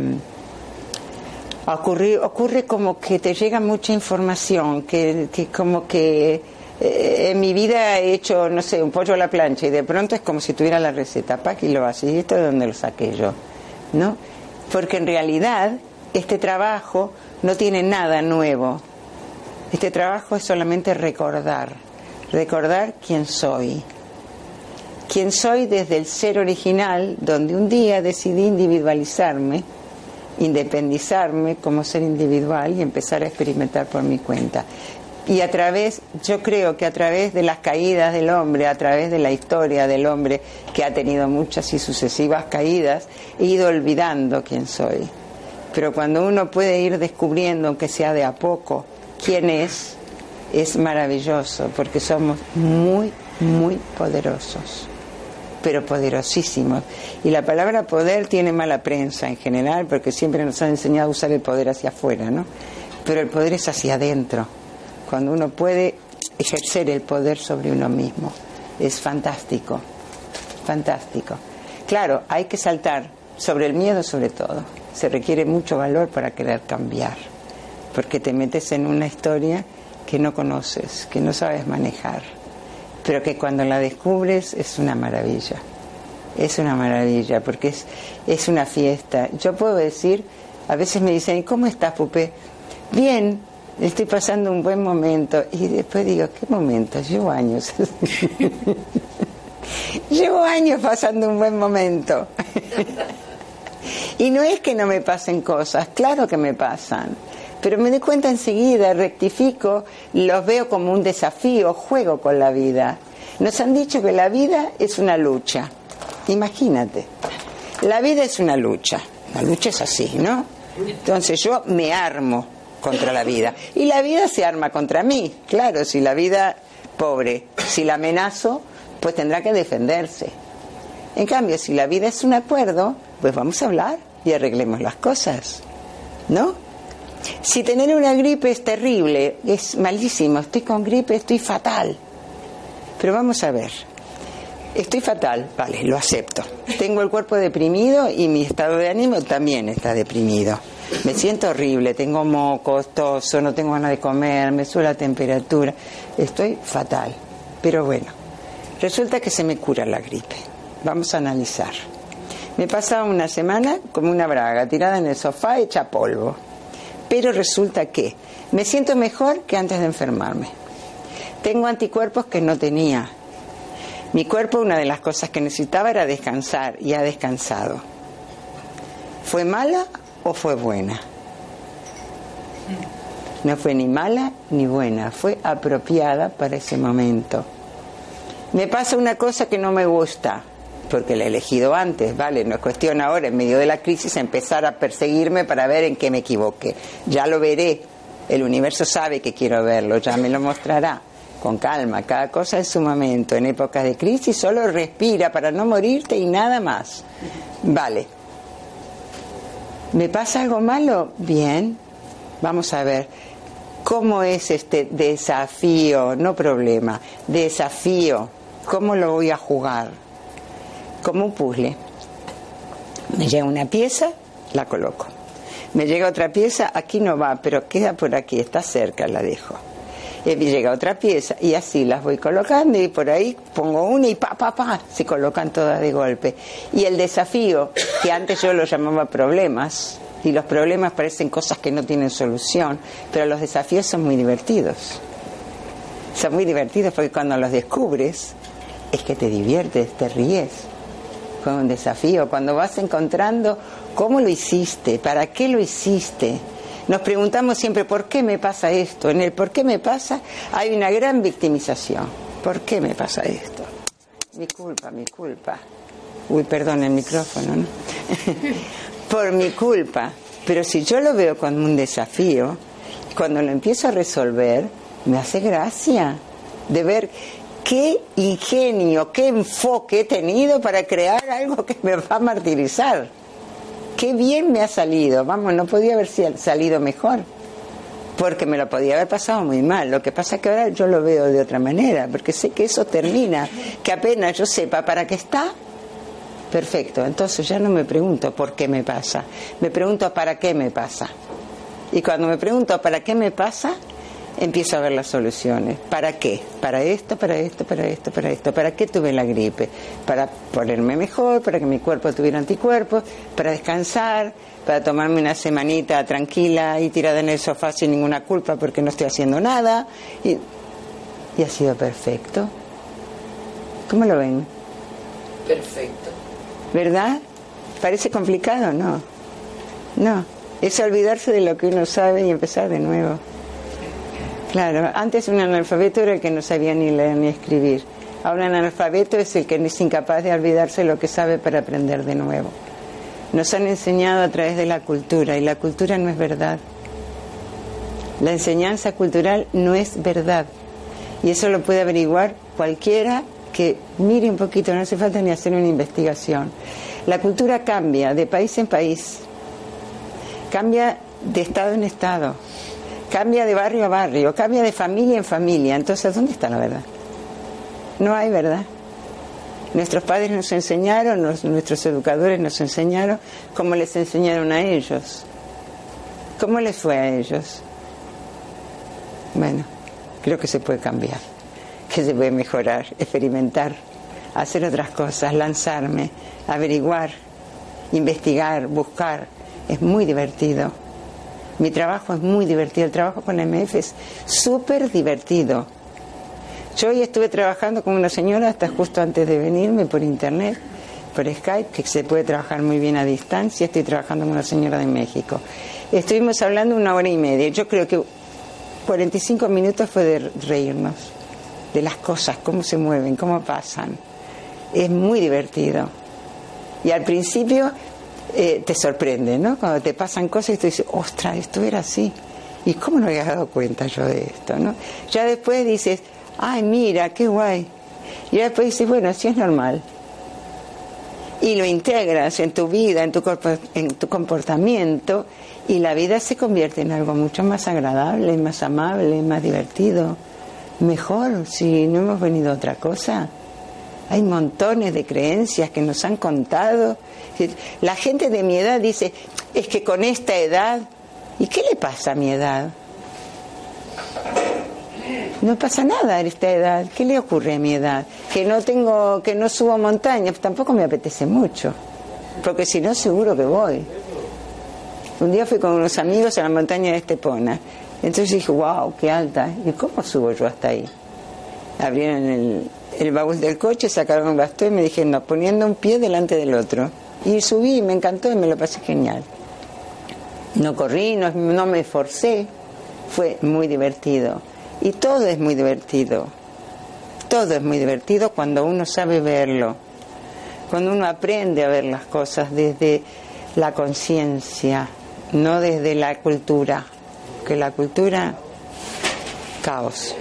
a ocurrir, ocurre como que te llega mucha información, que, que como que eh, en mi vida he hecho, no sé, un pollo a la plancha y de pronto es como si tuviera la receta, pa, aquí lo haces, y esto es donde lo saqué yo, ¿no? Porque en realidad este trabajo no tiene nada nuevo, este trabajo es solamente recordar, recordar quién soy, quién soy desde el ser original, donde un día decidí individualizarme, independizarme como ser individual y empezar a experimentar por mi cuenta. Y a través, yo creo que a través de las caídas del hombre, a través de la historia del hombre, que ha tenido muchas y sucesivas caídas, he ido olvidando quién soy. Pero cuando uno puede ir descubriendo, aunque sea de a poco, quién es, es maravilloso, porque somos muy, muy poderosos, pero poderosísimos. Y la palabra poder tiene mala prensa en general, porque siempre nos han enseñado a usar el poder hacia afuera, ¿no? Pero el poder es hacia adentro, cuando uno puede ejercer el poder sobre uno mismo. Es fantástico, fantástico. Claro, hay que saltar sobre el miedo, sobre todo. Se requiere mucho valor para querer cambiar, porque te metes en una historia que no conoces, que no sabes manejar, pero que cuando la descubres es una maravilla, es una maravilla, porque es, es una fiesta. Yo puedo decir, a veces me dicen, ¿y cómo estás, Pupé? Bien, estoy pasando un buen momento, y después digo, ¿qué momento? Llevo años, llevo años pasando un buen momento. Y no es que no me pasen cosas, claro que me pasan, pero me doy cuenta enseguida, rectifico, los veo como un desafío, juego con la vida. Nos han dicho que la vida es una lucha. Imagínate, la vida es una lucha. La lucha es así, ¿no? Entonces yo me armo contra la vida. Y la vida se arma contra mí. Claro, si la vida, pobre, si la amenazo, pues tendrá que defenderse. En cambio, si la vida es un acuerdo, pues vamos a hablar y arreglemos las cosas, ¿no? Si tener una gripe es terrible, es malísimo, estoy con gripe, estoy fatal. Pero vamos a ver, estoy fatal, vale, lo acepto. Tengo el cuerpo deprimido y mi estado de ánimo también está deprimido. Me siento horrible, tengo mocos, toso, no tengo ganas de comer, me sube la temperatura, estoy fatal. Pero bueno, resulta que se me cura la gripe. Vamos a analizar. Me pasa una semana como una braga, tirada en el sofá, hecha polvo. Pero resulta que me siento mejor que antes de enfermarme. Tengo anticuerpos que no tenía. Mi cuerpo, una de las cosas que necesitaba era descansar, y ha descansado. ¿Fue mala o fue buena? No fue ni mala ni buena, fue apropiada para ese momento. Me pasa una cosa que no me gusta, porque la he elegido antes, vale, no es cuestión ahora, en medio de la crisis, empezar a perseguirme para ver en qué me equivoqué. Ya lo veré, el universo sabe que quiero verlo, ya me lo mostrará, con calma, cada cosa en su momento. En épocas de crisis solo respira para no morirte y nada más. Vale, ¿me pasa algo malo? Bien, vamos a ver, ¿cómo es este desafío? No problema, desafío, ¿cómo lo voy a jugar? Como un puzzle. Me llega una pieza, la coloco. Me llega otra pieza, aquí no va, pero queda por aquí, está cerca, la dejo. Y me llega otra pieza y así las voy colocando y por ahí pongo una y pa, pa, pa, se colocan todas de golpe. Y el desafío, que antes yo lo llamaba problemas, y los problemas parecen cosas que no tienen solución, pero los desafíos son muy divertidos. Son muy divertidos porque cuando los descubres, es que te diviertes, te ríes. Fue un desafío, cuando vas encontrando cómo lo hiciste, para qué lo hiciste. Nos preguntamos siempre, ¿por qué me pasa esto? En el ¿por qué me pasa? Hay una gran victimización. ¿Por qué me pasa esto? Mi culpa, mi culpa. Uy, perdón el micrófono, ¿no? Por mi culpa. Pero si yo lo veo como un desafío, cuando lo empiezo a resolver, me hace gracia de ver qué ingenio, qué enfoque he tenido para crear algo que me va a martirizar. Qué bien me ha salido. Vamos, no podía haber salido mejor, porque me lo podía haber pasado muy mal. Lo que pasa es que ahora yo lo veo de otra manera, porque sé que eso termina, que apenas yo sepa para qué está, perfecto. Entonces ya no me pregunto por qué me pasa, me pregunto para qué me pasa. Y cuando me pregunto para qué me pasa, empiezo a ver las soluciones. ¿Para qué? Para esto, para esto, para esto, para esto. ¿Para qué tuve la gripe? Para ponerme mejor, para que mi cuerpo tuviera anticuerpos, para descansar, para tomarme una semanita tranquila y tirada en el sofá sin ninguna culpa porque no estoy haciendo nada. Y, y ha sido perfecto. ¿Cómo lo ven? Perfecto. ¿Verdad? ¿Parece complicado? No. No. Es olvidarse de lo que uno sabe y empezar de nuevo. Claro, antes un analfabeto era el que no sabía ni leer ni escribir. Ahora un analfabeto es el que es incapaz de olvidarse lo que sabe para aprender de nuevo. Nos han enseñado a través de la cultura, y la cultura no es verdad. La enseñanza cultural no es verdad. Y eso lo puede averiguar cualquiera que mire un poquito, no hace falta ni hacer una investigación. La cultura cambia de país en país, cambia de estado en estado, cambia de barrio a barrio, cambia de familia en familia. Entonces, ¿dónde está la verdad? No hay verdad. Nuestros padres nos enseñaron, nos, nuestros educadores nos enseñaron, cómo les enseñaron a ellos. ¿Cómo les fue a ellos? Bueno, creo que se puede cambiar, que se puede mejorar, experimentar, hacer otras cosas, lanzarme, averiguar, investigar, buscar. Es muy divertido. Mi trabajo es muy divertido, el trabajo con E M F es súper divertido. Yo hoy estuve trabajando con una señora hasta justo antes de venirme por internet, por Skype, que se puede trabajar muy bien a distancia. Estoy trabajando con una señora de México. Estuvimos hablando una hora y media. Yo creo que cuarenta y cinco minutos fue de reírnos, de las cosas, cómo se mueven, cómo pasan. Es muy divertido. Y al principio... Eh, te sorprende, ¿no? Cuando te pasan cosas y tú dices, ostras, esto era así. ¿Y cómo no había dado cuenta yo de esto, no? Ya después dices, ay, mira, qué guay. Y después dices, bueno, así es normal. Y lo integras en tu vida, en tu, corpo, en tu comportamiento, y la vida se convierte en algo mucho más agradable, más amable, más divertido. Mejor, si no hemos venido a otra cosa. Hay montones de creencias que nos han contado. La gente de mi edad dice, es que con esta edad... ¿Y qué le pasa a mi edad? No pasa nada a esta edad. ¿Qué le ocurre a mi edad? Que no tengo, que no subo montañas. Tampoco me apetece mucho, porque si no, seguro que voy. Un día fui con unos amigos a la montaña de Estepona. Entonces dije, wow, qué alta. ¿Y cómo subo yo hasta ahí? Abrieron el... el baúl del coche, sacaron un bastón y me dijeron, poniendo un pie delante del otro. Y subí, me encantó y me lo pasé genial. No corrí, no, no me esforcé. Fue muy divertido. Y todo es muy divertido. Todo es muy divertido cuando uno sabe verlo. Cuando uno aprende a ver las cosas desde la conciencia, no desde la cultura. Que la cultura, caos.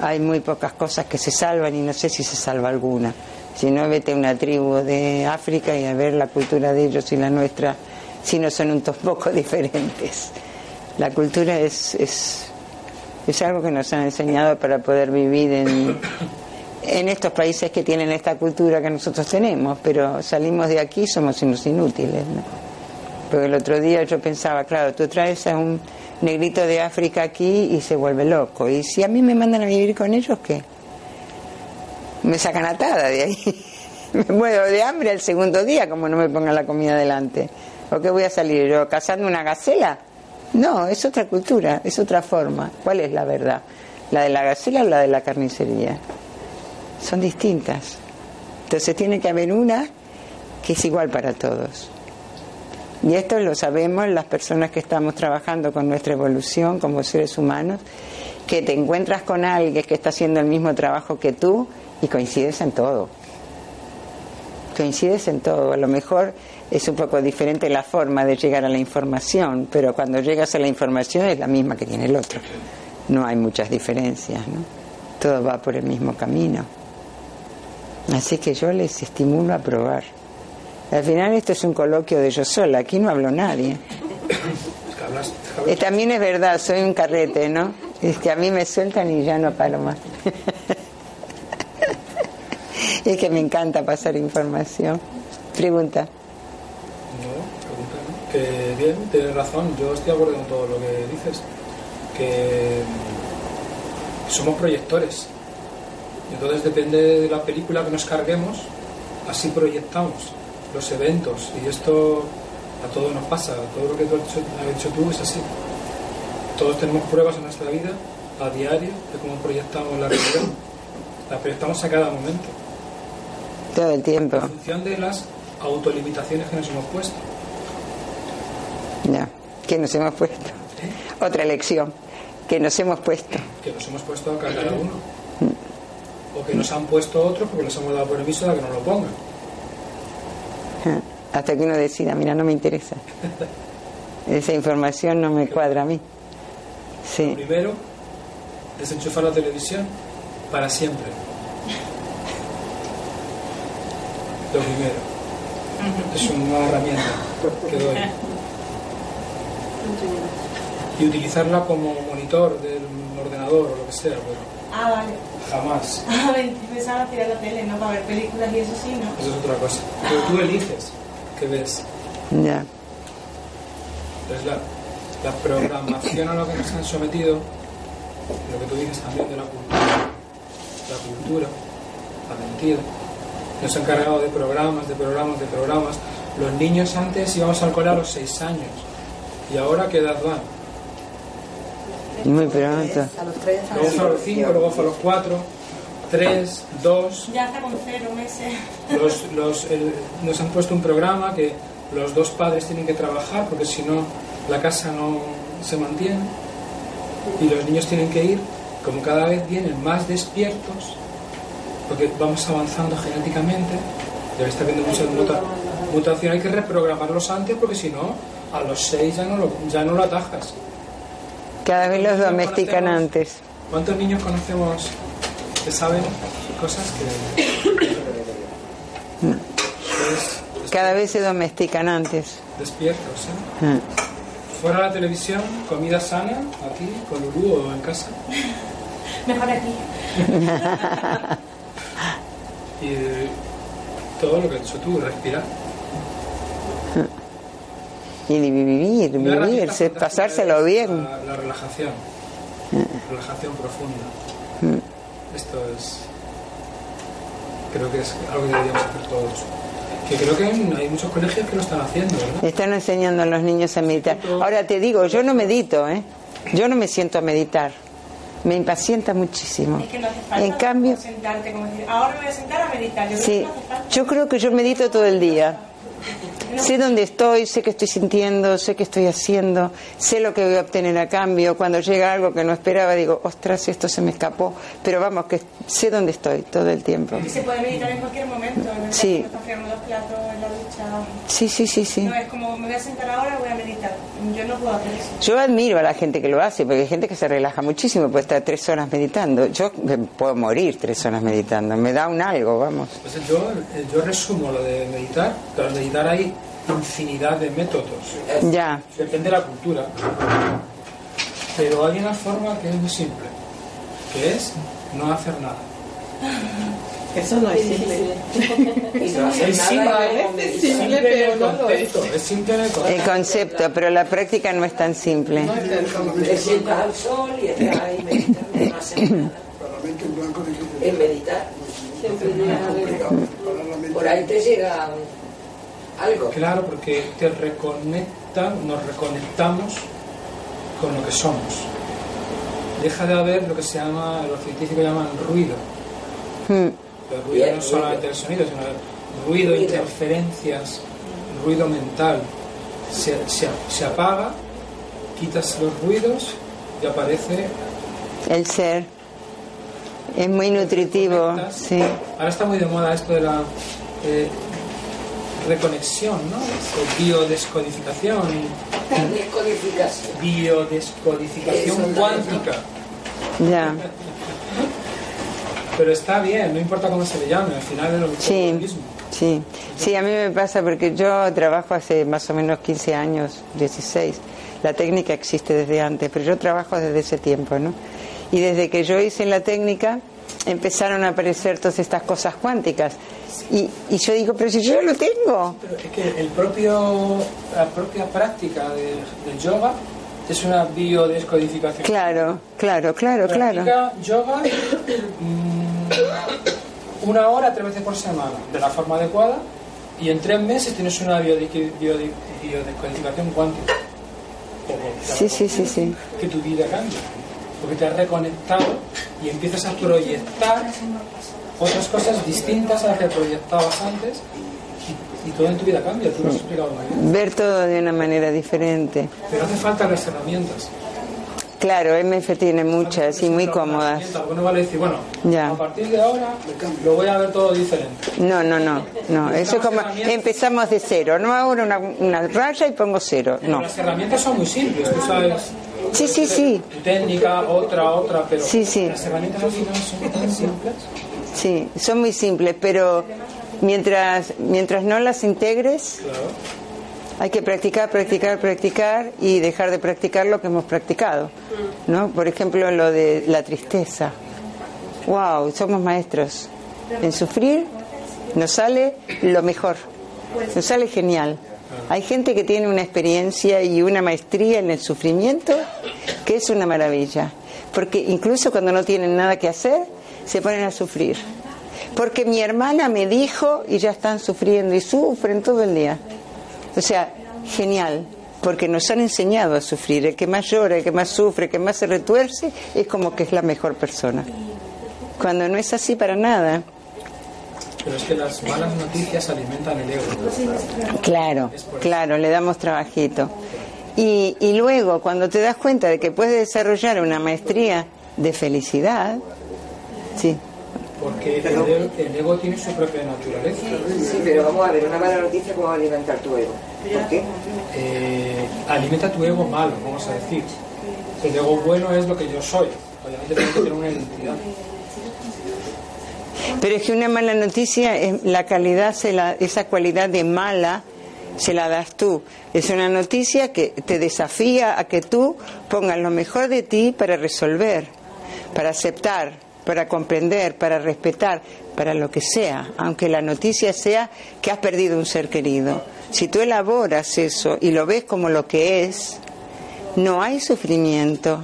Hay muy pocas cosas que se salvan y no sé si se salva alguna. Si no, vete a una tribu de África y a ver la cultura de ellos y la nuestra, si no son un poco diferentes. La cultura es, es, es algo que nos han enseñado para poder vivir en, en estos países que tienen esta cultura que nosotros tenemos, pero salimos de aquí y somos unos inútiles, ¿no? Porque el otro día yo pensaba, claro, tú traes a un negrito de África aquí y se vuelve loco. Y si a mí me mandan a vivir con ellos, ¿qué? Me sacan atada de ahí. Me muero de hambre el segundo día, como no me pongan la comida delante. ¿O qué voy a salir yo cazando una gacela? No, es otra cultura, es otra forma. ¿Cuál es la verdad? ¿La de la gacela o la de la carnicería? Son distintas. Entonces tiene que haber una que es igual para todos. Y esto lo sabemos las personas que estamos trabajando con nuestra evolución como seres humanos, que te encuentras con alguien que está haciendo el mismo trabajo que tú y coincides en todo. coincides en todo. A lo mejor es un poco diferente la forma de llegar a la información, pero cuando llegas a la información es la misma que tiene el otro. No hay muchas diferencias, ¿no? Todo va por el mismo camino. Así que yo les estimulo a probar. Al final esto es un coloquio de yo sola, aquí no habló nadie. También es verdad, soy un carrete, ¿no? Es que a mí me sueltan y ya no paro más. Es que me encanta pasar información. Pregunta. No, pregunta, ¿no? Que bien, tienes razón, yo estoy de acuerdo con todo lo que dices. Que somos proyectores. Entonces depende de la película que nos carguemos, así proyectamos los eventos. Y esto a todos nos pasa, todo lo que tú has hecho, has hecho tú es así. Todos tenemos pruebas en nuestra vida, a diario, de cómo proyectamos la realidad. La proyectamos a cada momento. Todo el tiempo. En función de las autolimitaciones que nos hemos puesto. Ya, que nos hemos puesto. ¿Eh? Otra lección, que nos hemos puesto. Que nos hemos puesto a cada uno. O que nos han puesto otros porque les hemos dado permiso de que nos lo pongan. Hasta que uno decida, mira, no me interesa. Esa información no me cuadra a mí. Sí. Lo primero, desenchufar la televisión para siempre. Lo primero. Es una herramienta que doy. Y utilizarla como monitor del ordenador o lo que sea, pero... Ah, vale. Jamás. Ah, empezar a tirar la tele, ¿no? Para ver películas y eso sí, ¿no? Eso es otra cosa. Pero tú eliges qué ves. Ya. Yeah. Entonces la, la programación a lo que nos han sometido, lo que tú dices también de la cultura, la cultura, la mentira. Nos han cargado de programas, de programas, de programas. Los niños antes íbamos al cole a los seis años. ¿Y ahora qué edad van? Muy pronto. A los tres, luego fue a los cinco, luego fue a los cuatro, tres, dos. Ya está con cero meses. Los, los, el, nos han puesto un programa que los dos padres tienen que trabajar porque si no la casa no se mantiene y los niños tienen que ir, como cada vez vienen más despiertos, porque vamos avanzando genéticamente, ya está viendo muchas mutaciones, hay que reprogramarlos antes porque si no a los seis ya no lo, ya no lo atajas. Cada vez los domestican antes. ¿Cuántos niños conocemos que saben cosas que... Pues, cada vez se domestican antes. Despiertos, ¿eh? Mm. Fuera de la televisión, comida sana, aquí, con Lulú o en casa. Mejor aquí. Y eh, todo lo que has hecho tú, respirar. Y vivir, vivir, pasárselo bien. La, la relajación, relajación profunda. Esto es, creo que es algo que deberíamos hacer todos. Que creo que hay, hay muchos colegios que lo están haciendo, ¿verdad? Están enseñando a los niños a meditar. Ahora te digo, yo no medito, ¿eh? Yo no me siento a meditar. Me impacienta muchísimo. Es que no hace falta en cambio, sentarte, como decir, ahora me voy a sentar a meditar. Yo, sí, yo creo que yo medito todo el día. Sé dónde estoy, sé qué estoy sintiendo, sé qué estoy haciendo, sé lo que voy a obtener a cambio. Cuando llega algo que no esperaba, digo, ostras, esto se me escapó. Pero vamos, que sé dónde estoy todo el tiempo. Y se puede meditar en cualquier momento, en el sí. Cuando estás fregando los platos, en la ducha. Sí, sí, sí, sí. No, es como, me voy a sentar ahora y voy a meditar. Yo no puedo hacer eso. Yo admiro a la gente que lo hace, porque hay gente que se relaja muchísimo, puede estar tres horas meditando. Yo puedo morir tres horas meditando, me da un algo, vamos. Pues yo, yo resumo lo de meditar, pero meditar ahí... infinidad de métodos, ya depende de la cultura, pero hay una forma que es muy simple, que es no hacer nada. Eso no es simple. Es simple pero no lo es. Es simple el concepto, pero la práctica no es tan simple. Te sientas al sol y estás ahí meditando, no haces nada. Es meditar, siempre es por ahí te llega algo. Claro, porque te reconecta, nos reconectamos con lo que somos. Deja de haber lo que se llama, los científicos llaman ruido. Mm. El ruido no solamente el sonido, sino el ruido, interferencias, ruido mental. Se, se, se apaga, quitas los ruidos y aparece el ser. Es muy nutritivo. Sí. Ahora está muy de moda esto de la... Eh, reconexión, ¿no? Biodescodificación. Descodificación. Biodescodificación cuántica. Ya. Yeah. Pero está bien, no importa cómo se le llame, al final es lo mismo. Sí, sí, sí, a mí me pasa porque yo trabajo hace más o menos quince años, dieciséis. La técnica existe desde antes, pero yo trabajo desde ese tiempo, ¿no? Y desde que yo hice la técnica empezaron a aparecer todas estas cosas cuánticas. Y, y yo digo, pero si yo lo tengo. Pero es que el propio, la propia práctica de, del yoga es una biodescodificación. Claro, claro, claro, Practica claro. yoga mmm, una hora, tres veces por semana, de la forma adecuada, y en tres meses tienes una biodescodificación cuántica. Sí, sí, sí, sí. Que tu vida cambia, porque te has reconectado y empiezas a proyectar otras cosas distintas a las que proyectabas antes, y, y todo en tu vida cambia. Tú lo has explicado bien. Ver todo de una manera diferente. Pero hace falta las herramientas. Claro, M F tiene muchas y muy cómodas. Uno vale decir, bueno, ya. A partir de ahora lo voy a ver todo diferente. No, no, no, no. Eso es como empezamos de cero. No ahora una, una raya y pongo cero. No. Pero las herramientas son muy simples, tú sabes. Sí, sí, sí. Técnica, otra, otra, pero sí, sí. Las herramientas al final son tan simples. Sí, son muy simples, pero mientras mientras no las integres. Claro. Hay que practicar, practicar, practicar y dejar de practicar lo que hemos practicado, ¿no? Por ejemplo, lo de la tristeza. ¡Wow! Somos maestros. En sufrir nos sale lo mejor, nos sale genial. Hay gente que tiene una experiencia y una maestría en el sufrimiento que es una maravilla. Porque incluso cuando no tienen nada que hacer, se ponen a sufrir. Porque mi hermana me dijo y ya están sufriendo y sufren todo el día. O sea, genial, porque nos han enseñado a sufrir. El que más llora, el que más sufre, el que más se retuerce, es como que es la mejor persona. Cuando no es así para nada. Pero es que las malas noticias alimentan el ego, ¿no? Claro, claro, le damos trabajito. Y, y luego, cuando te das cuenta de que puedes desarrollar una maestría de felicidad, sí. Porque el, el, el ego tiene su propia naturaleza. Sí, sí, pero vamos a ver, una mala noticia, ¿cómo va a alimentar tu ego? ¿Por qué? Eh, alimenta tu ego malo, vamos a decir. El ego bueno es lo que yo soy. Obviamente tengo que tener una identidad. Pero es que una mala noticia, la calidad, se la, esa cualidad de mala, se la das tú. Es una noticia que te desafía a que tú pongas lo mejor de ti para resolver, para aceptar, para comprender, para respetar, para lo que sea, aunque la noticia sea que has perdido un ser querido. Si tú elaboras eso y lo ves como lo que es, no hay sufrimiento.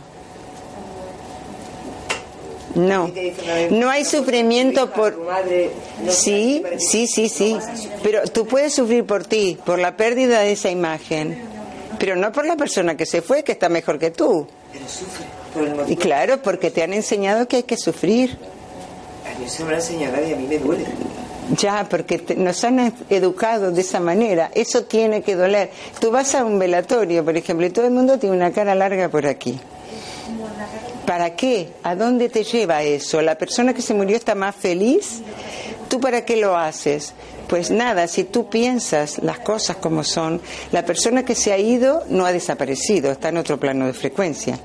No, no hay sufrimiento por... Sí, sí, sí, sí, pero tú puedes sufrir por ti, por la pérdida de esa imagen, pero no por la persona que se fue, que está mejor que tú. Y claro, porque te han enseñado que hay que sufrir. A mí se me ha enseñado y a mí me duele. Ya, porque te, nos han educado de esa manera. Eso tiene que doler. Tú vas a un velatorio, por ejemplo, y todo el mundo tiene una cara larga por aquí. ¿Para qué? ¿A dónde te lleva eso? La persona que se murió está más feliz. ¿Tú para qué lo haces? Pues nada, si tú piensas las cosas como son, la persona que se ha ido no ha desaparecido, está en otro plano de frecuencia.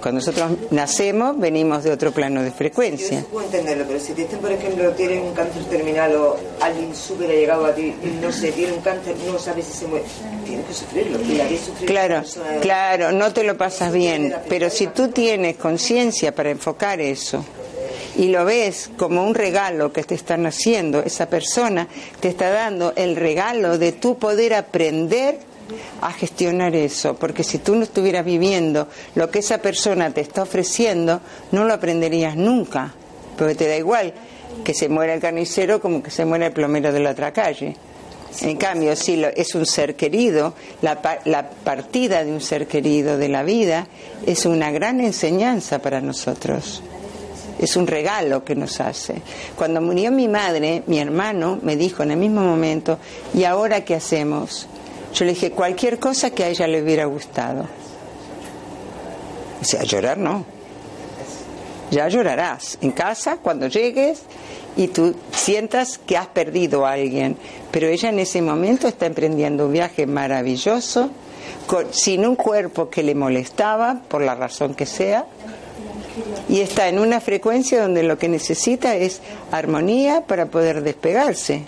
Cuando nosotros nacemos, venimos de otro plano de frecuencia. Yo no puedo entenderlo, pero si te dicen, por ejemplo, tienes un cáncer terminal o alguien súper ha llegado a ti, no sé, tiene un cáncer, no sabes si se muere, tienes que sufrirlo. Claro, claro, no te lo pasas bien, pero si tú tienes conciencia para enfocar eso y lo ves como un regalo que te están haciendo, esa persona te está dando el regalo de tu poder aprender a gestionar eso, porque si tú no estuvieras viviendo lo que esa persona te está ofreciendo, no lo aprenderías nunca, porque te da igual que se muera el carnicero como que se muera el plomero de la otra calle. En cambio, si lo, es un ser querido, la, la partida de un ser querido de la vida es una gran enseñanza para nosotros, es un regalo que nos hace. Cuando murió mi madre, mi hermano me dijo en el mismo momento, ¿y ahora qué hacemos? Yo le dije, cualquier cosa que a ella le hubiera gustado. O sea, llorar no. ya llorarás en casa cuando llegues y tú sientas que has perdido a alguien. Pero ella en ese momento está emprendiendo un viaje maravilloso, con, sin un cuerpo que le molestaba, por la razón que sea, y está en una frecuencia donde lo que necesita es armonía para poder despegarse.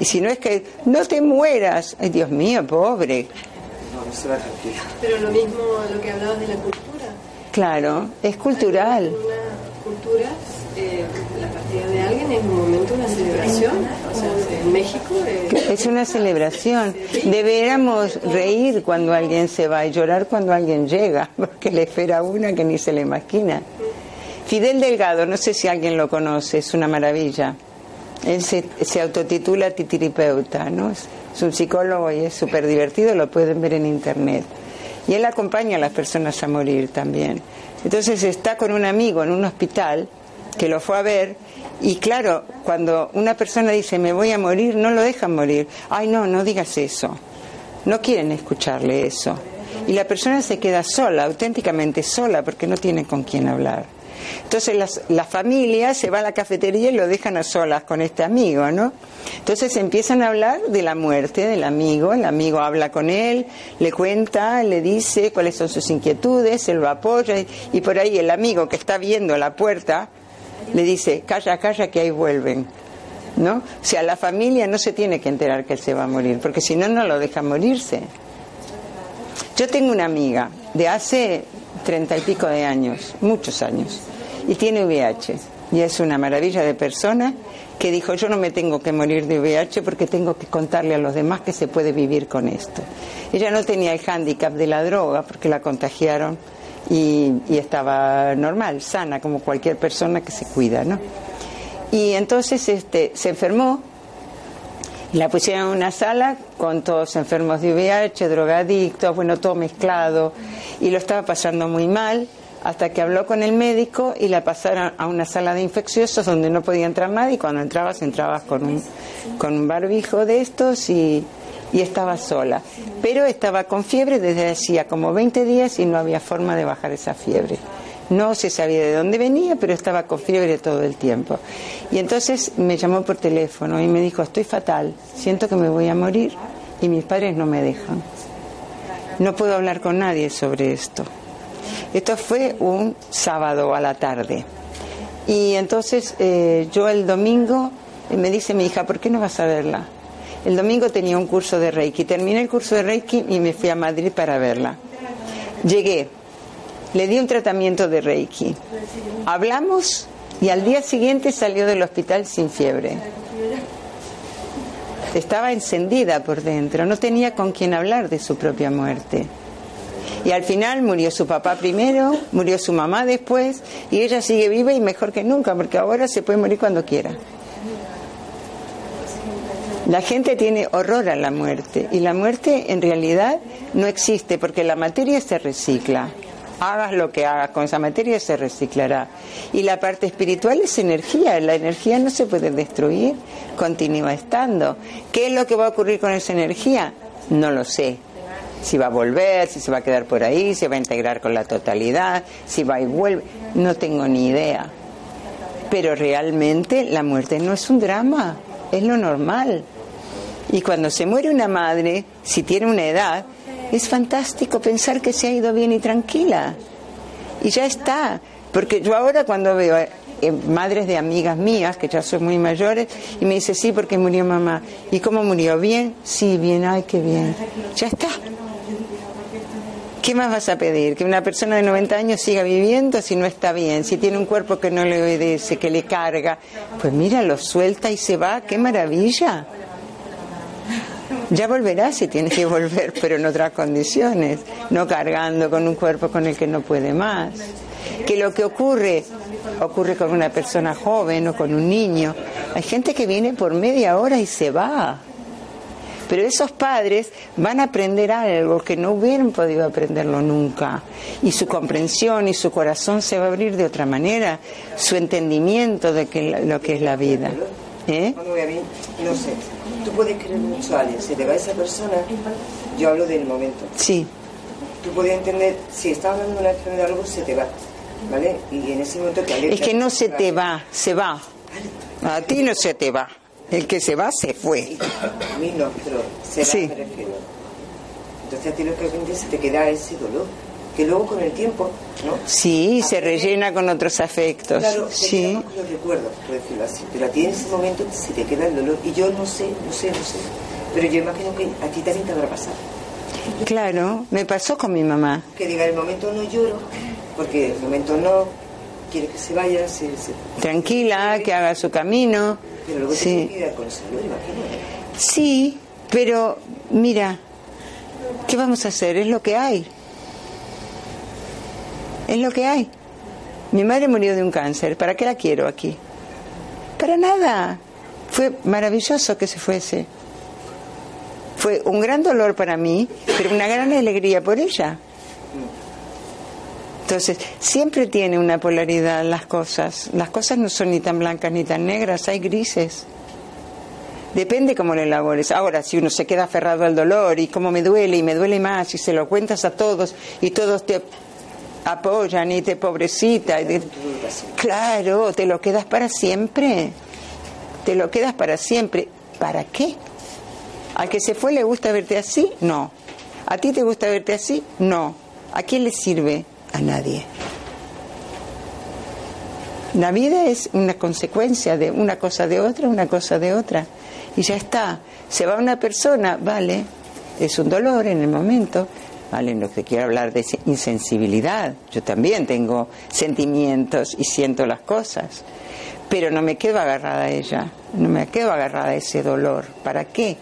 Y si no es que no te mueras, ay Dios mío, pobre. Pero lo mismo lo que hablabas de la cultura. Claro, es cultural. En algunas culturas, eh, la partida de alguien es un momento, una celebración. O sea, en México es, es una celebración. Deberíamos reír cuando alguien se va y llorar cuando alguien llega, porque le espera una que ni se le imagina. Fidel Delgado, no sé si alguien lo conoce, es una maravilla. Él se, se autotitula titiripeuta, ¿no? Es un psicólogo y es súper divertido, lo pueden ver en internet. Y él acompaña a las personas a morir también. Entonces está con un amigo en un hospital que lo fue a ver, y claro, cuando una persona dice me voy a morir, no lo dejan morir. Ay, no, no digas eso. No quieren escucharle eso. Y la persona se queda sola, auténticamente sola, porque no tiene con quién hablar. Entonces las, la familia se va a la cafetería y lo dejan a solas con este amigo, ¿no? Entonces empiezan a hablar de la muerte del amigo, el amigo habla con él, le cuenta, le dice cuáles son sus inquietudes, él lo apoya, y, y por ahí el amigo que está viendo la puerta le dice, calla, calla, que ahí vuelven, ¿no? O sea, la familia no se tiene que enterar que él se va a morir, porque si no, no lo dejan morirse. Yo tengo una amiga de hace treinta y pico de años, muchos años, y tiene V I H, y es una maravilla de persona que dijo, yo no me tengo que morir de V I H porque tengo que contarle a los demás que se puede vivir con esto. Ella no tenía el hándicap de la droga porque la contagiaron y, y estaba normal, sana, como cualquier persona que se cuida, ¿no? Y entonces este, se enfermó, y la pusieron en una sala con todos enfermos de V I H, drogadictos, bueno, todo mezclado, y lo estaba pasando muy mal, hasta que habló con el médico y la pasaron a una sala de infecciosos donde no podía entrar nadie, y cuando entrabas, entrabas con un, con un barbijo de estos y, y estaba sola. Pero estaba con fiebre desde hacía como veinte días y no había forma de bajar esa fiebre. No se sabía de dónde venía, pero estaba con fiebre todo el tiempo. Y entonces me llamó por teléfono y me dijo, estoy fatal, siento que me voy a morir y mis padres no me dejan. No puedo hablar con nadie sobre esto. Esto fue un sábado a la tarde. Y entonces eh, yo el domingo, me dice mi hija, ¿por qué no vas a verla? El domingo tenía un curso de Reiki. Terminé el curso de Reiki y me fui a Madrid para verla. Llegué, le di un tratamiento de Reiki. Hablamos y al día siguiente salió del hospital sin fiebre. Estaba encendida por dentro, no tenía con quién hablar de su propia muerte. Y al final murió su papá primero, murió su mamá después, y ella sigue viva y mejor que nunca, porque ahora se puede morir cuando quiera. La gente tiene horror a la muerte, y la muerte en realidad no existe, porque la materia se recicla. Hagas lo que hagas con esa materia, se reciclará. Y la parte espiritual es energía, la energía no se puede destruir, continúa estando. ¿Qué es lo que va a ocurrir con esa energía? No lo sé. Si va a volver, si se va a quedar por ahí, si va a integrar con la totalidad, si va y vuelve, no tengo ni idea. Pero realmente la muerte no es un drama, es lo normal. Y cuando se muere una madre, si tiene una edad, es fantástico pensar que se ha ido bien y tranquila. Y ya está. Porque yo ahora cuando veo madres de amigas mías, que ya son muy mayores, y me dice, sí, porque murió mamá. ¿Y cómo murió? ¿Bien? Sí, bien, ay, qué bien. Ya está. ¿Qué más vas a pedir? Que una persona de noventa años siga viviendo si no está bien, si tiene un cuerpo que no le obedece, que le carga. Pues mira, lo suelta y se va, ¡qué maravilla! Ya volverá si tiene que volver, pero en otras condiciones, no cargando con un cuerpo con el que no puede más. Que lo que ocurre, ocurre con una persona joven o con un niño. Hay gente que viene por media hora y se va. Pero esos padres van a aprender algo que no hubieran podido aprenderlo nunca. Y su comprensión y su corazón se va a abrir de otra manera, su entendimiento de que lo que es la vida. ¿Eh? No sé, tú puedes querer mucho a alguien, se te va esa persona, yo hablo del momento. Sí. Tú puedes entender, si estás hablando de una enfermedad o algo, se te va. ¿Vale? Y en ese momento que hay... Es que no se te va, se va. A ti no se te va. El que se va, se fue. A mí no, pero se sí. va, me refiero. Entonces a ti lo que aprende se te queda ese dolor, que luego con el tiempo, ¿no? Sí, a se rellena que... con otros afectos. Claro, se sí. queda más con los recuerdos, por decirlo así. Pero a ti en ese momento se te queda el dolor. Y yo no sé, no sé, no sé. Pero yo imagino que a ti también te habrá pasado. Claro, me pasó con mi mamá. Que diga, el momento no lloro, porque el momento no, quiere que se vaya, se, se... tranquila, que haga su camino. Pero luego sí. te queda con salud, imagino. Sí, pero mira, ¿qué vamos a hacer? Es lo que hay. Es lo que hay. Mi madre murió de un cáncer. ¿Para qué la quiero aquí? Para nada. Fue maravilloso que se fuese. Fue un gran dolor para mí, pero una gran alegría por ella. Entonces, siempre tiene una polaridad las cosas. Las cosas no son ni tan blancas ni tan negras, hay grises. Depende cómo lo elabores. Ahora, si uno se queda aferrado al dolor y cómo me duele y me duele más y se lo cuentas a todos y todos te apoyan y te pobrecita. Y te... Claro, te lo quedas para siempre. Te lo quedas para siempre. ¿Para qué? ¿Al que se fue le gusta verte así? No. ¿A ti te gusta verte así? No. ¿A quién le sirve? A nadie. La vida es una consecuencia de una cosa de otra, una cosa de otra. Y ya está. Se va una persona, vale, es un dolor en el momento. Vale, no te quiero hablar de insensibilidad. Yo también tengo sentimientos y siento las cosas. Pero no me quedo agarrada a ella. No me quedo agarrada a ese dolor. ¿Para qué?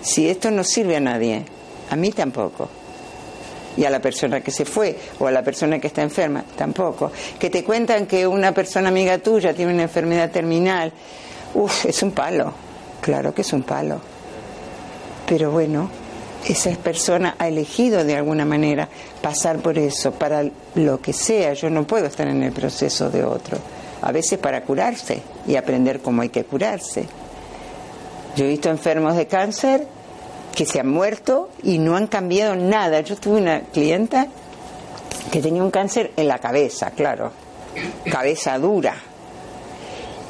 Si esto no sirve a nadie, a mí tampoco. Y a la persona que se fue o a la persona que está enferma, tampoco. Que te cuentan que una persona amiga tuya tiene una enfermedad terminal. Uf, es un palo. Claro que es un palo. Pero bueno, esa persona ha elegido de alguna manera pasar por eso, para lo que sea. Yo no puedo estar en el proceso de otro. A veces para curarse y aprender cómo hay que curarse. Yo he visto enfermos de cáncer que se han muerto y no han cambiado nada. Yo tuve una clienta que tenía un cáncer en la cabeza, claro, cabeza dura.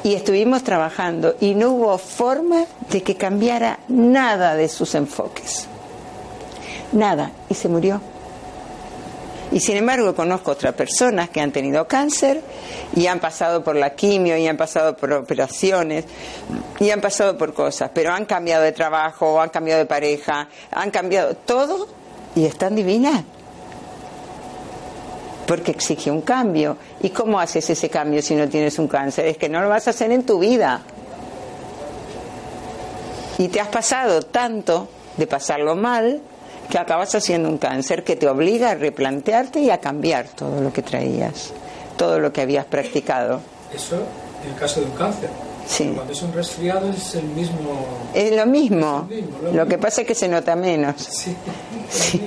Y estuvimos trabajando y no hubo forma de que cambiara nada de sus enfoques. Nada. Y se murió. Y sin embargo conozco otras personas que han tenido cáncer y han pasado por la quimio y han pasado por operaciones y han pasado por cosas, pero han cambiado de trabajo, han cambiado de pareja, han cambiado todo y están divinas. Porque exige un cambio. ¿Y cómo haces ese cambio si no tienes un cáncer? Es que no lo vas a hacer en tu vida. Y te has pasado tanto de pasarlo mal que acabas haciendo un cáncer que te obliga a replantearte y a cambiar todo lo que traías, todo lo que habías practicado. Eso en el caso de un cáncer. Sí. Cuando es un resfriado es el mismo. Es lo mismo. Es mismo lo lo mismo. Que pasa es que se nota menos. Sí. Sí.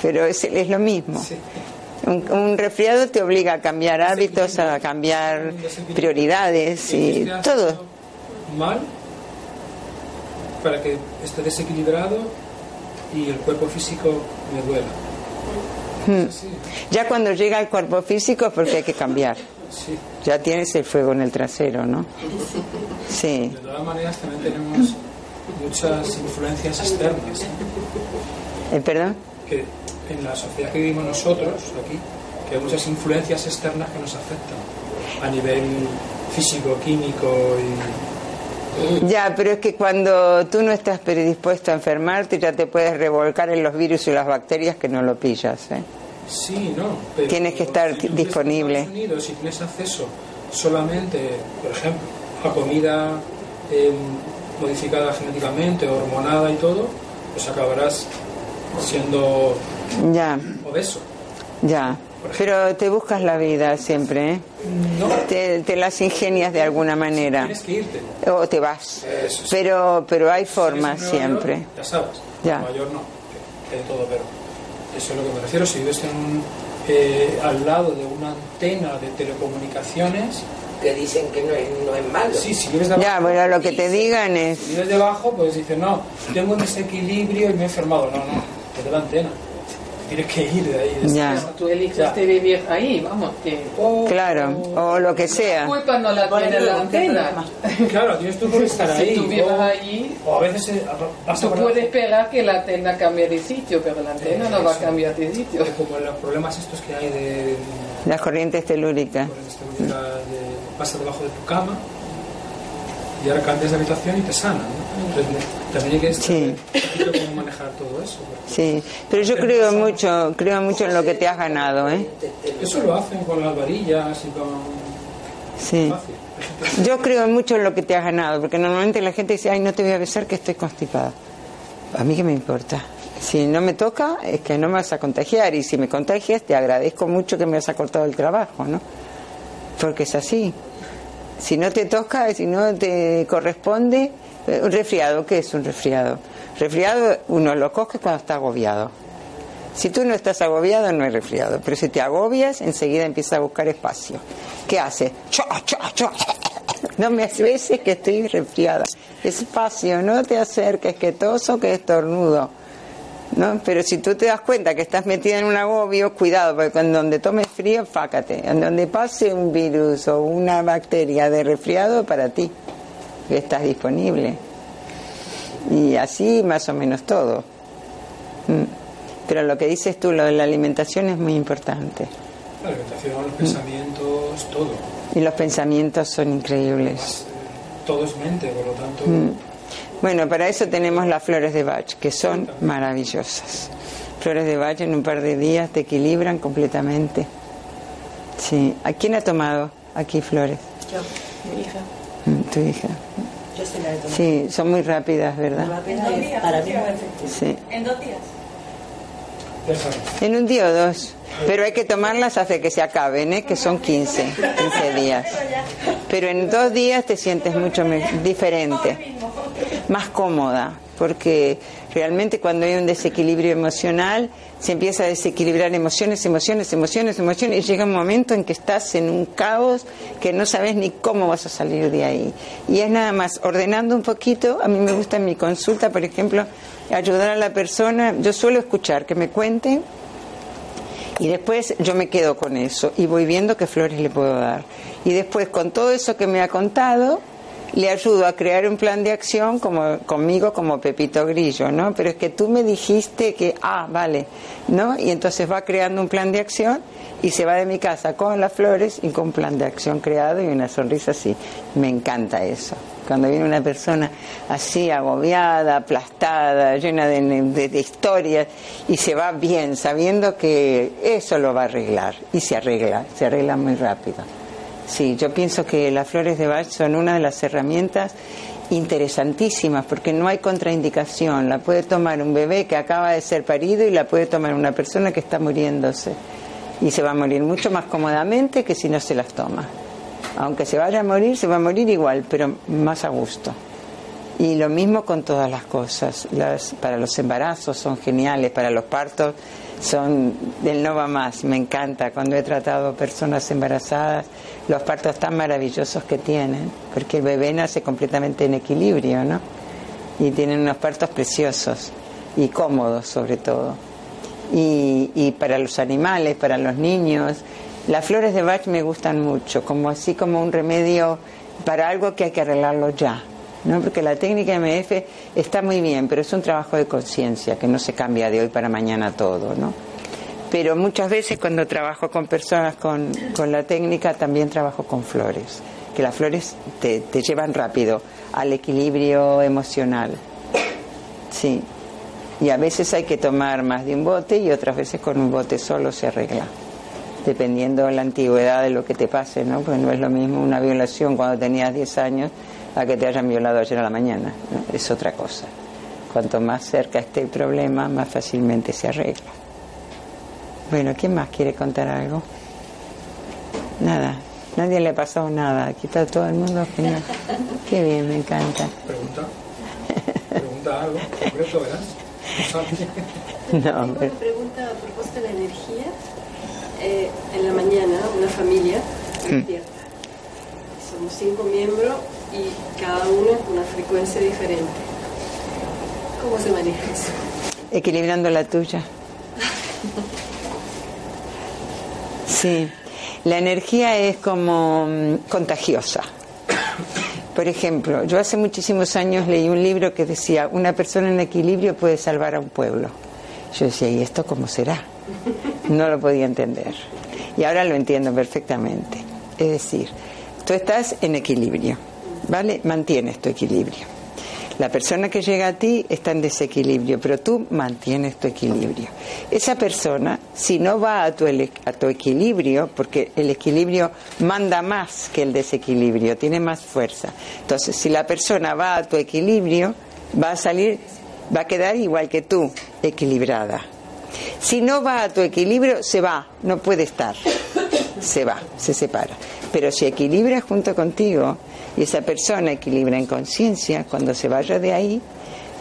Pero es, es lo mismo. Sí. Un, un resfriado te obliga a cambiar hábitos, a cambiar prioridades y todo. Mal para que esté desequilibrado. Y el cuerpo físico me duele. Hmm. Sí. Ya cuando llega el cuerpo físico es porque hay que cambiar. Sí. Ya tienes el fuego en el trasero, ¿no? Sí. De todas maneras también tenemos muchas influencias externas. ¿Eh, perdón? Que en la sociedad que vivimos nosotros aquí, que hay muchas influencias externas que nos afectan a nivel físico, químico y... Ya, pero es que cuando tú no estás predispuesto a enfermarte ya te puedes revolcar en los virus y las bacterias que no lo pillas, ¿eh? Sí, no. Pero tienes que estar si disponible. En Unidos, si tienes acceso solamente, por ejemplo, a comida eh, modificada genéticamente, hormonada y todo, pues acabarás siendo ya. obeso. Ya. Pero te buscas la vida siempre, ¿eh? No. Te, te las ingenias de alguna manera. Tienes que irte. O te vas. Eso, sí. Pero pero hay formas si siempre. Mayor, ya sabes. Ya. En mayor no. Que, que todo, pero eso es lo que me refiero. Si vives en un, eh, al lado de una antena de telecomunicaciones. Que dicen que no es, no es malo. Sí, si vives debajo. Ya, bueno, lo que te digan es. Si vives debajo, pues dicen, no, tengo un desequilibrio y me he enfermado. No, no, te da la antena. tienes que ir de ahí. De ya. Tú eliges este vivir ahí, vamos. Que, o, claro, o, o lo que sea. Culpa no la tiene la, la antena. antena. Claro, tienes tú por estar ahí. Si tú vives o, allí, o a veces vas tú a puedes esperar que la antena cambie de sitio, pero la antena sí, no va a cambiar de sitio. Es como los problemas estos que hay de... las corrientes telúricas. Corrientes telúricas de, pasa debajo de tu cama y ahora cambias de habitación y te sana, ¿no? Entonces, también hay que saber sí. cómo manejar todo eso. Sí, pero yo creo mucho, creo mucho en lo que te has ganado, ¿eh? Eso lo hacen con las varillas y con... Sí. Yo creo mucho en lo que te has ganado, porque normalmente la gente dice, ay, no te voy a besar que estoy constipada. A mí qué me importa. Si no me toca, es que no me vas a contagiar, y si me contagias, te agradezco mucho que me has acortado el trabajo, ¿no? Porque es así. Si no te toca, si no te corresponde, un resfriado, ¿qué es un resfriado? Resfriado uno lo coge cuando está agobiado. Si tú no estás agobiado, no hay resfriado, pero si te agobias, enseguida empiezas a buscar espacio. ¿Qué haces? Cho, cho, cho. No me acerques que estoy resfriada. Espacio, no te acerques, que toso, que estornudo. ¿No? Pero si tú te das cuenta que estás metida en un agobio, cuidado, porque en donde tomes frío, fácate. En donde pase un virus o una bacteria de resfriado, para ti, que estás disponible. Y así más o menos todo. Pero lo que dices tú, lo de la alimentación es muy importante. La alimentación, los pensamientos, todo. Y los pensamientos son increíbles. Además, todo es mente, por lo tanto... Mm. Bueno, para eso tenemos las flores de Bach, que son maravillosas. Flores de Bach en un par de días te equilibran completamente. Sí. ¿A quién ha tomado aquí flores? Yo, mi hija. ¿Tu hija? Yo se la he tomado. Sí, son muy rápidas, ¿verdad? Rápidas días, para mí. Sí. En dos días. En un día o dos. Pero hay que tomarlas hasta que se acaben, ¿eh? Que son quince, quince días. Pero en dos días te sientes mucho diferente, más cómoda, porque realmente cuando hay un desequilibrio emocional se empieza a desequilibrar emociones, emociones, emociones, emociones, y llega un momento en que estás en un caos que no sabes ni cómo vas a salir de ahí. Y es nada más ordenando un poquito. A mí me gusta en mi consulta, por ejemplo, ayudar a la persona. Yo suelo escuchar que me cuenten y después yo me quedo con eso y voy viendo qué flores le puedo dar, y después con todo eso que me ha contado le ayudo a crear un plan de acción, como conmigo, como Pepito Grillo, ¿no? Pero es que tú me dijiste que, ah, vale, ¿no? Y entonces va creando un plan de acción y se va de mi casa con las flores y con un plan de acción creado y una sonrisa así. Me encanta eso. Cuando viene una persona así, agobiada, aplastada, llena de, de, de historias, y se va bien, sabiendo que eso lo va a arreglar, y se arregla, se arregla muy rápido. Sí, yo pienso que las flores de Bach son una de las herramientas interesantísimas, porque no hay contraindicación. La puede tomar un bebé que acaba de ser parido y la puede tomar una persona que está muriéndose. Y se va a morir mucho más cómodamente que si no se las toma. Aunque se vaya a morir, se va a morir igual, pero más a gusto. Y lo mismo con todas las cosas. Las, para los embarazos son geniales, para los partos son del no va más. Me encanta cuando he tratado personas embarazadas, los partos tan maravillosos que tienen, porque el bebé nace completamente en equilibrio, ¿no? Y tienen unos partos preciosos y cómodos, sobre todo. Y, y para los animales, para los niños, las flores de Bach me gustan mucho, como así como un remedio para algo que hay que arreglarlo ya, ¿no? Porque la técnica E M F está muy bien, pero es un trabajo de conciencia que no se cambia de hoy para mañana todo, ¿no? Pero muchas veces cuando trabajo con personas con, con la técnica, también trabajo con flores, que las flores te, te llevan rápido al equilibrio emocional. Sí. Y a veces hay que tomar más de un bote y otras veces con un bote solo se arregla, dependiendo de la antigüedad de lo que te pase, ¿no? Porque no es lo mismo una violación cuando tenías diez años a que te hayan violado ayer a la mañana, ¿no? Es otra cosa. Cuanto más cerca esté el problema, más fácilmente se arregla. Bueno, ¿quién más quiere contar algo? Nada, nadie le ha pasado nada. Aquí está todo el mundo genial. Qué bien, me encanta. Pregunta, pregunta algo, concreto, ¿verdad? No, no, pero... una pregunta a propósito de la energía. Eh, en la mañana, una familia despierta. Mm. Somos cinco miembros. Y cada uno con una frecuencia diferente. ¿Cómo se maneja eso? Equilibrando la tuya. Sí, la energía es como contagiosa. Por ejemplo, yo hace muchísimos años leí un libro que decía: una persona en equilibrio puede salvar a un pueblo. Yo decía, ¿y esto cómo será? No lo podía entender. Y ahora lo entiendo perfectamente. Es decir, tú estás en equilibrio, ¿vale? Mantienes tu equilibrio. La persona que llega a ti está en desequilibrio, pero tú mantienes tu equilibrio. Esa persona, si no va a tu, a tu equilibrio, porque el equilibrio manda más que el desequilibrio, tiene más fuerza. Entonces, si la persona va a tu equilibrio, va a salir, va a quedar igual que tú, equilibrada. Si no va a tu equilibrio, se va, no puede estar. Se va, se separa. Pero si equilibra junto contigo, y esa persona equilibra en conciencia, cuando se vaya de ahí,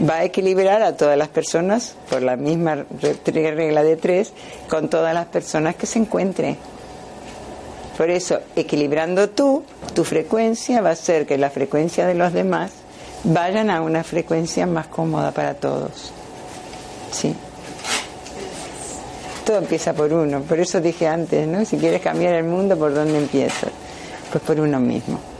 va a equilibrar a todas las personas, por la misma regla de tres, con todas las personas que se encuentren. Por eso, equilibrando tú, tu frecuencia va a hacer que la frecuencia de los demás vayan a una frecuencia más cómoda para todos. ¿Sí? Todo empieza por uno. Por eso dije antes, ¿no? Si quieres cambiar el mundo, ¿por dónde empiezas? Pues por uno mismo.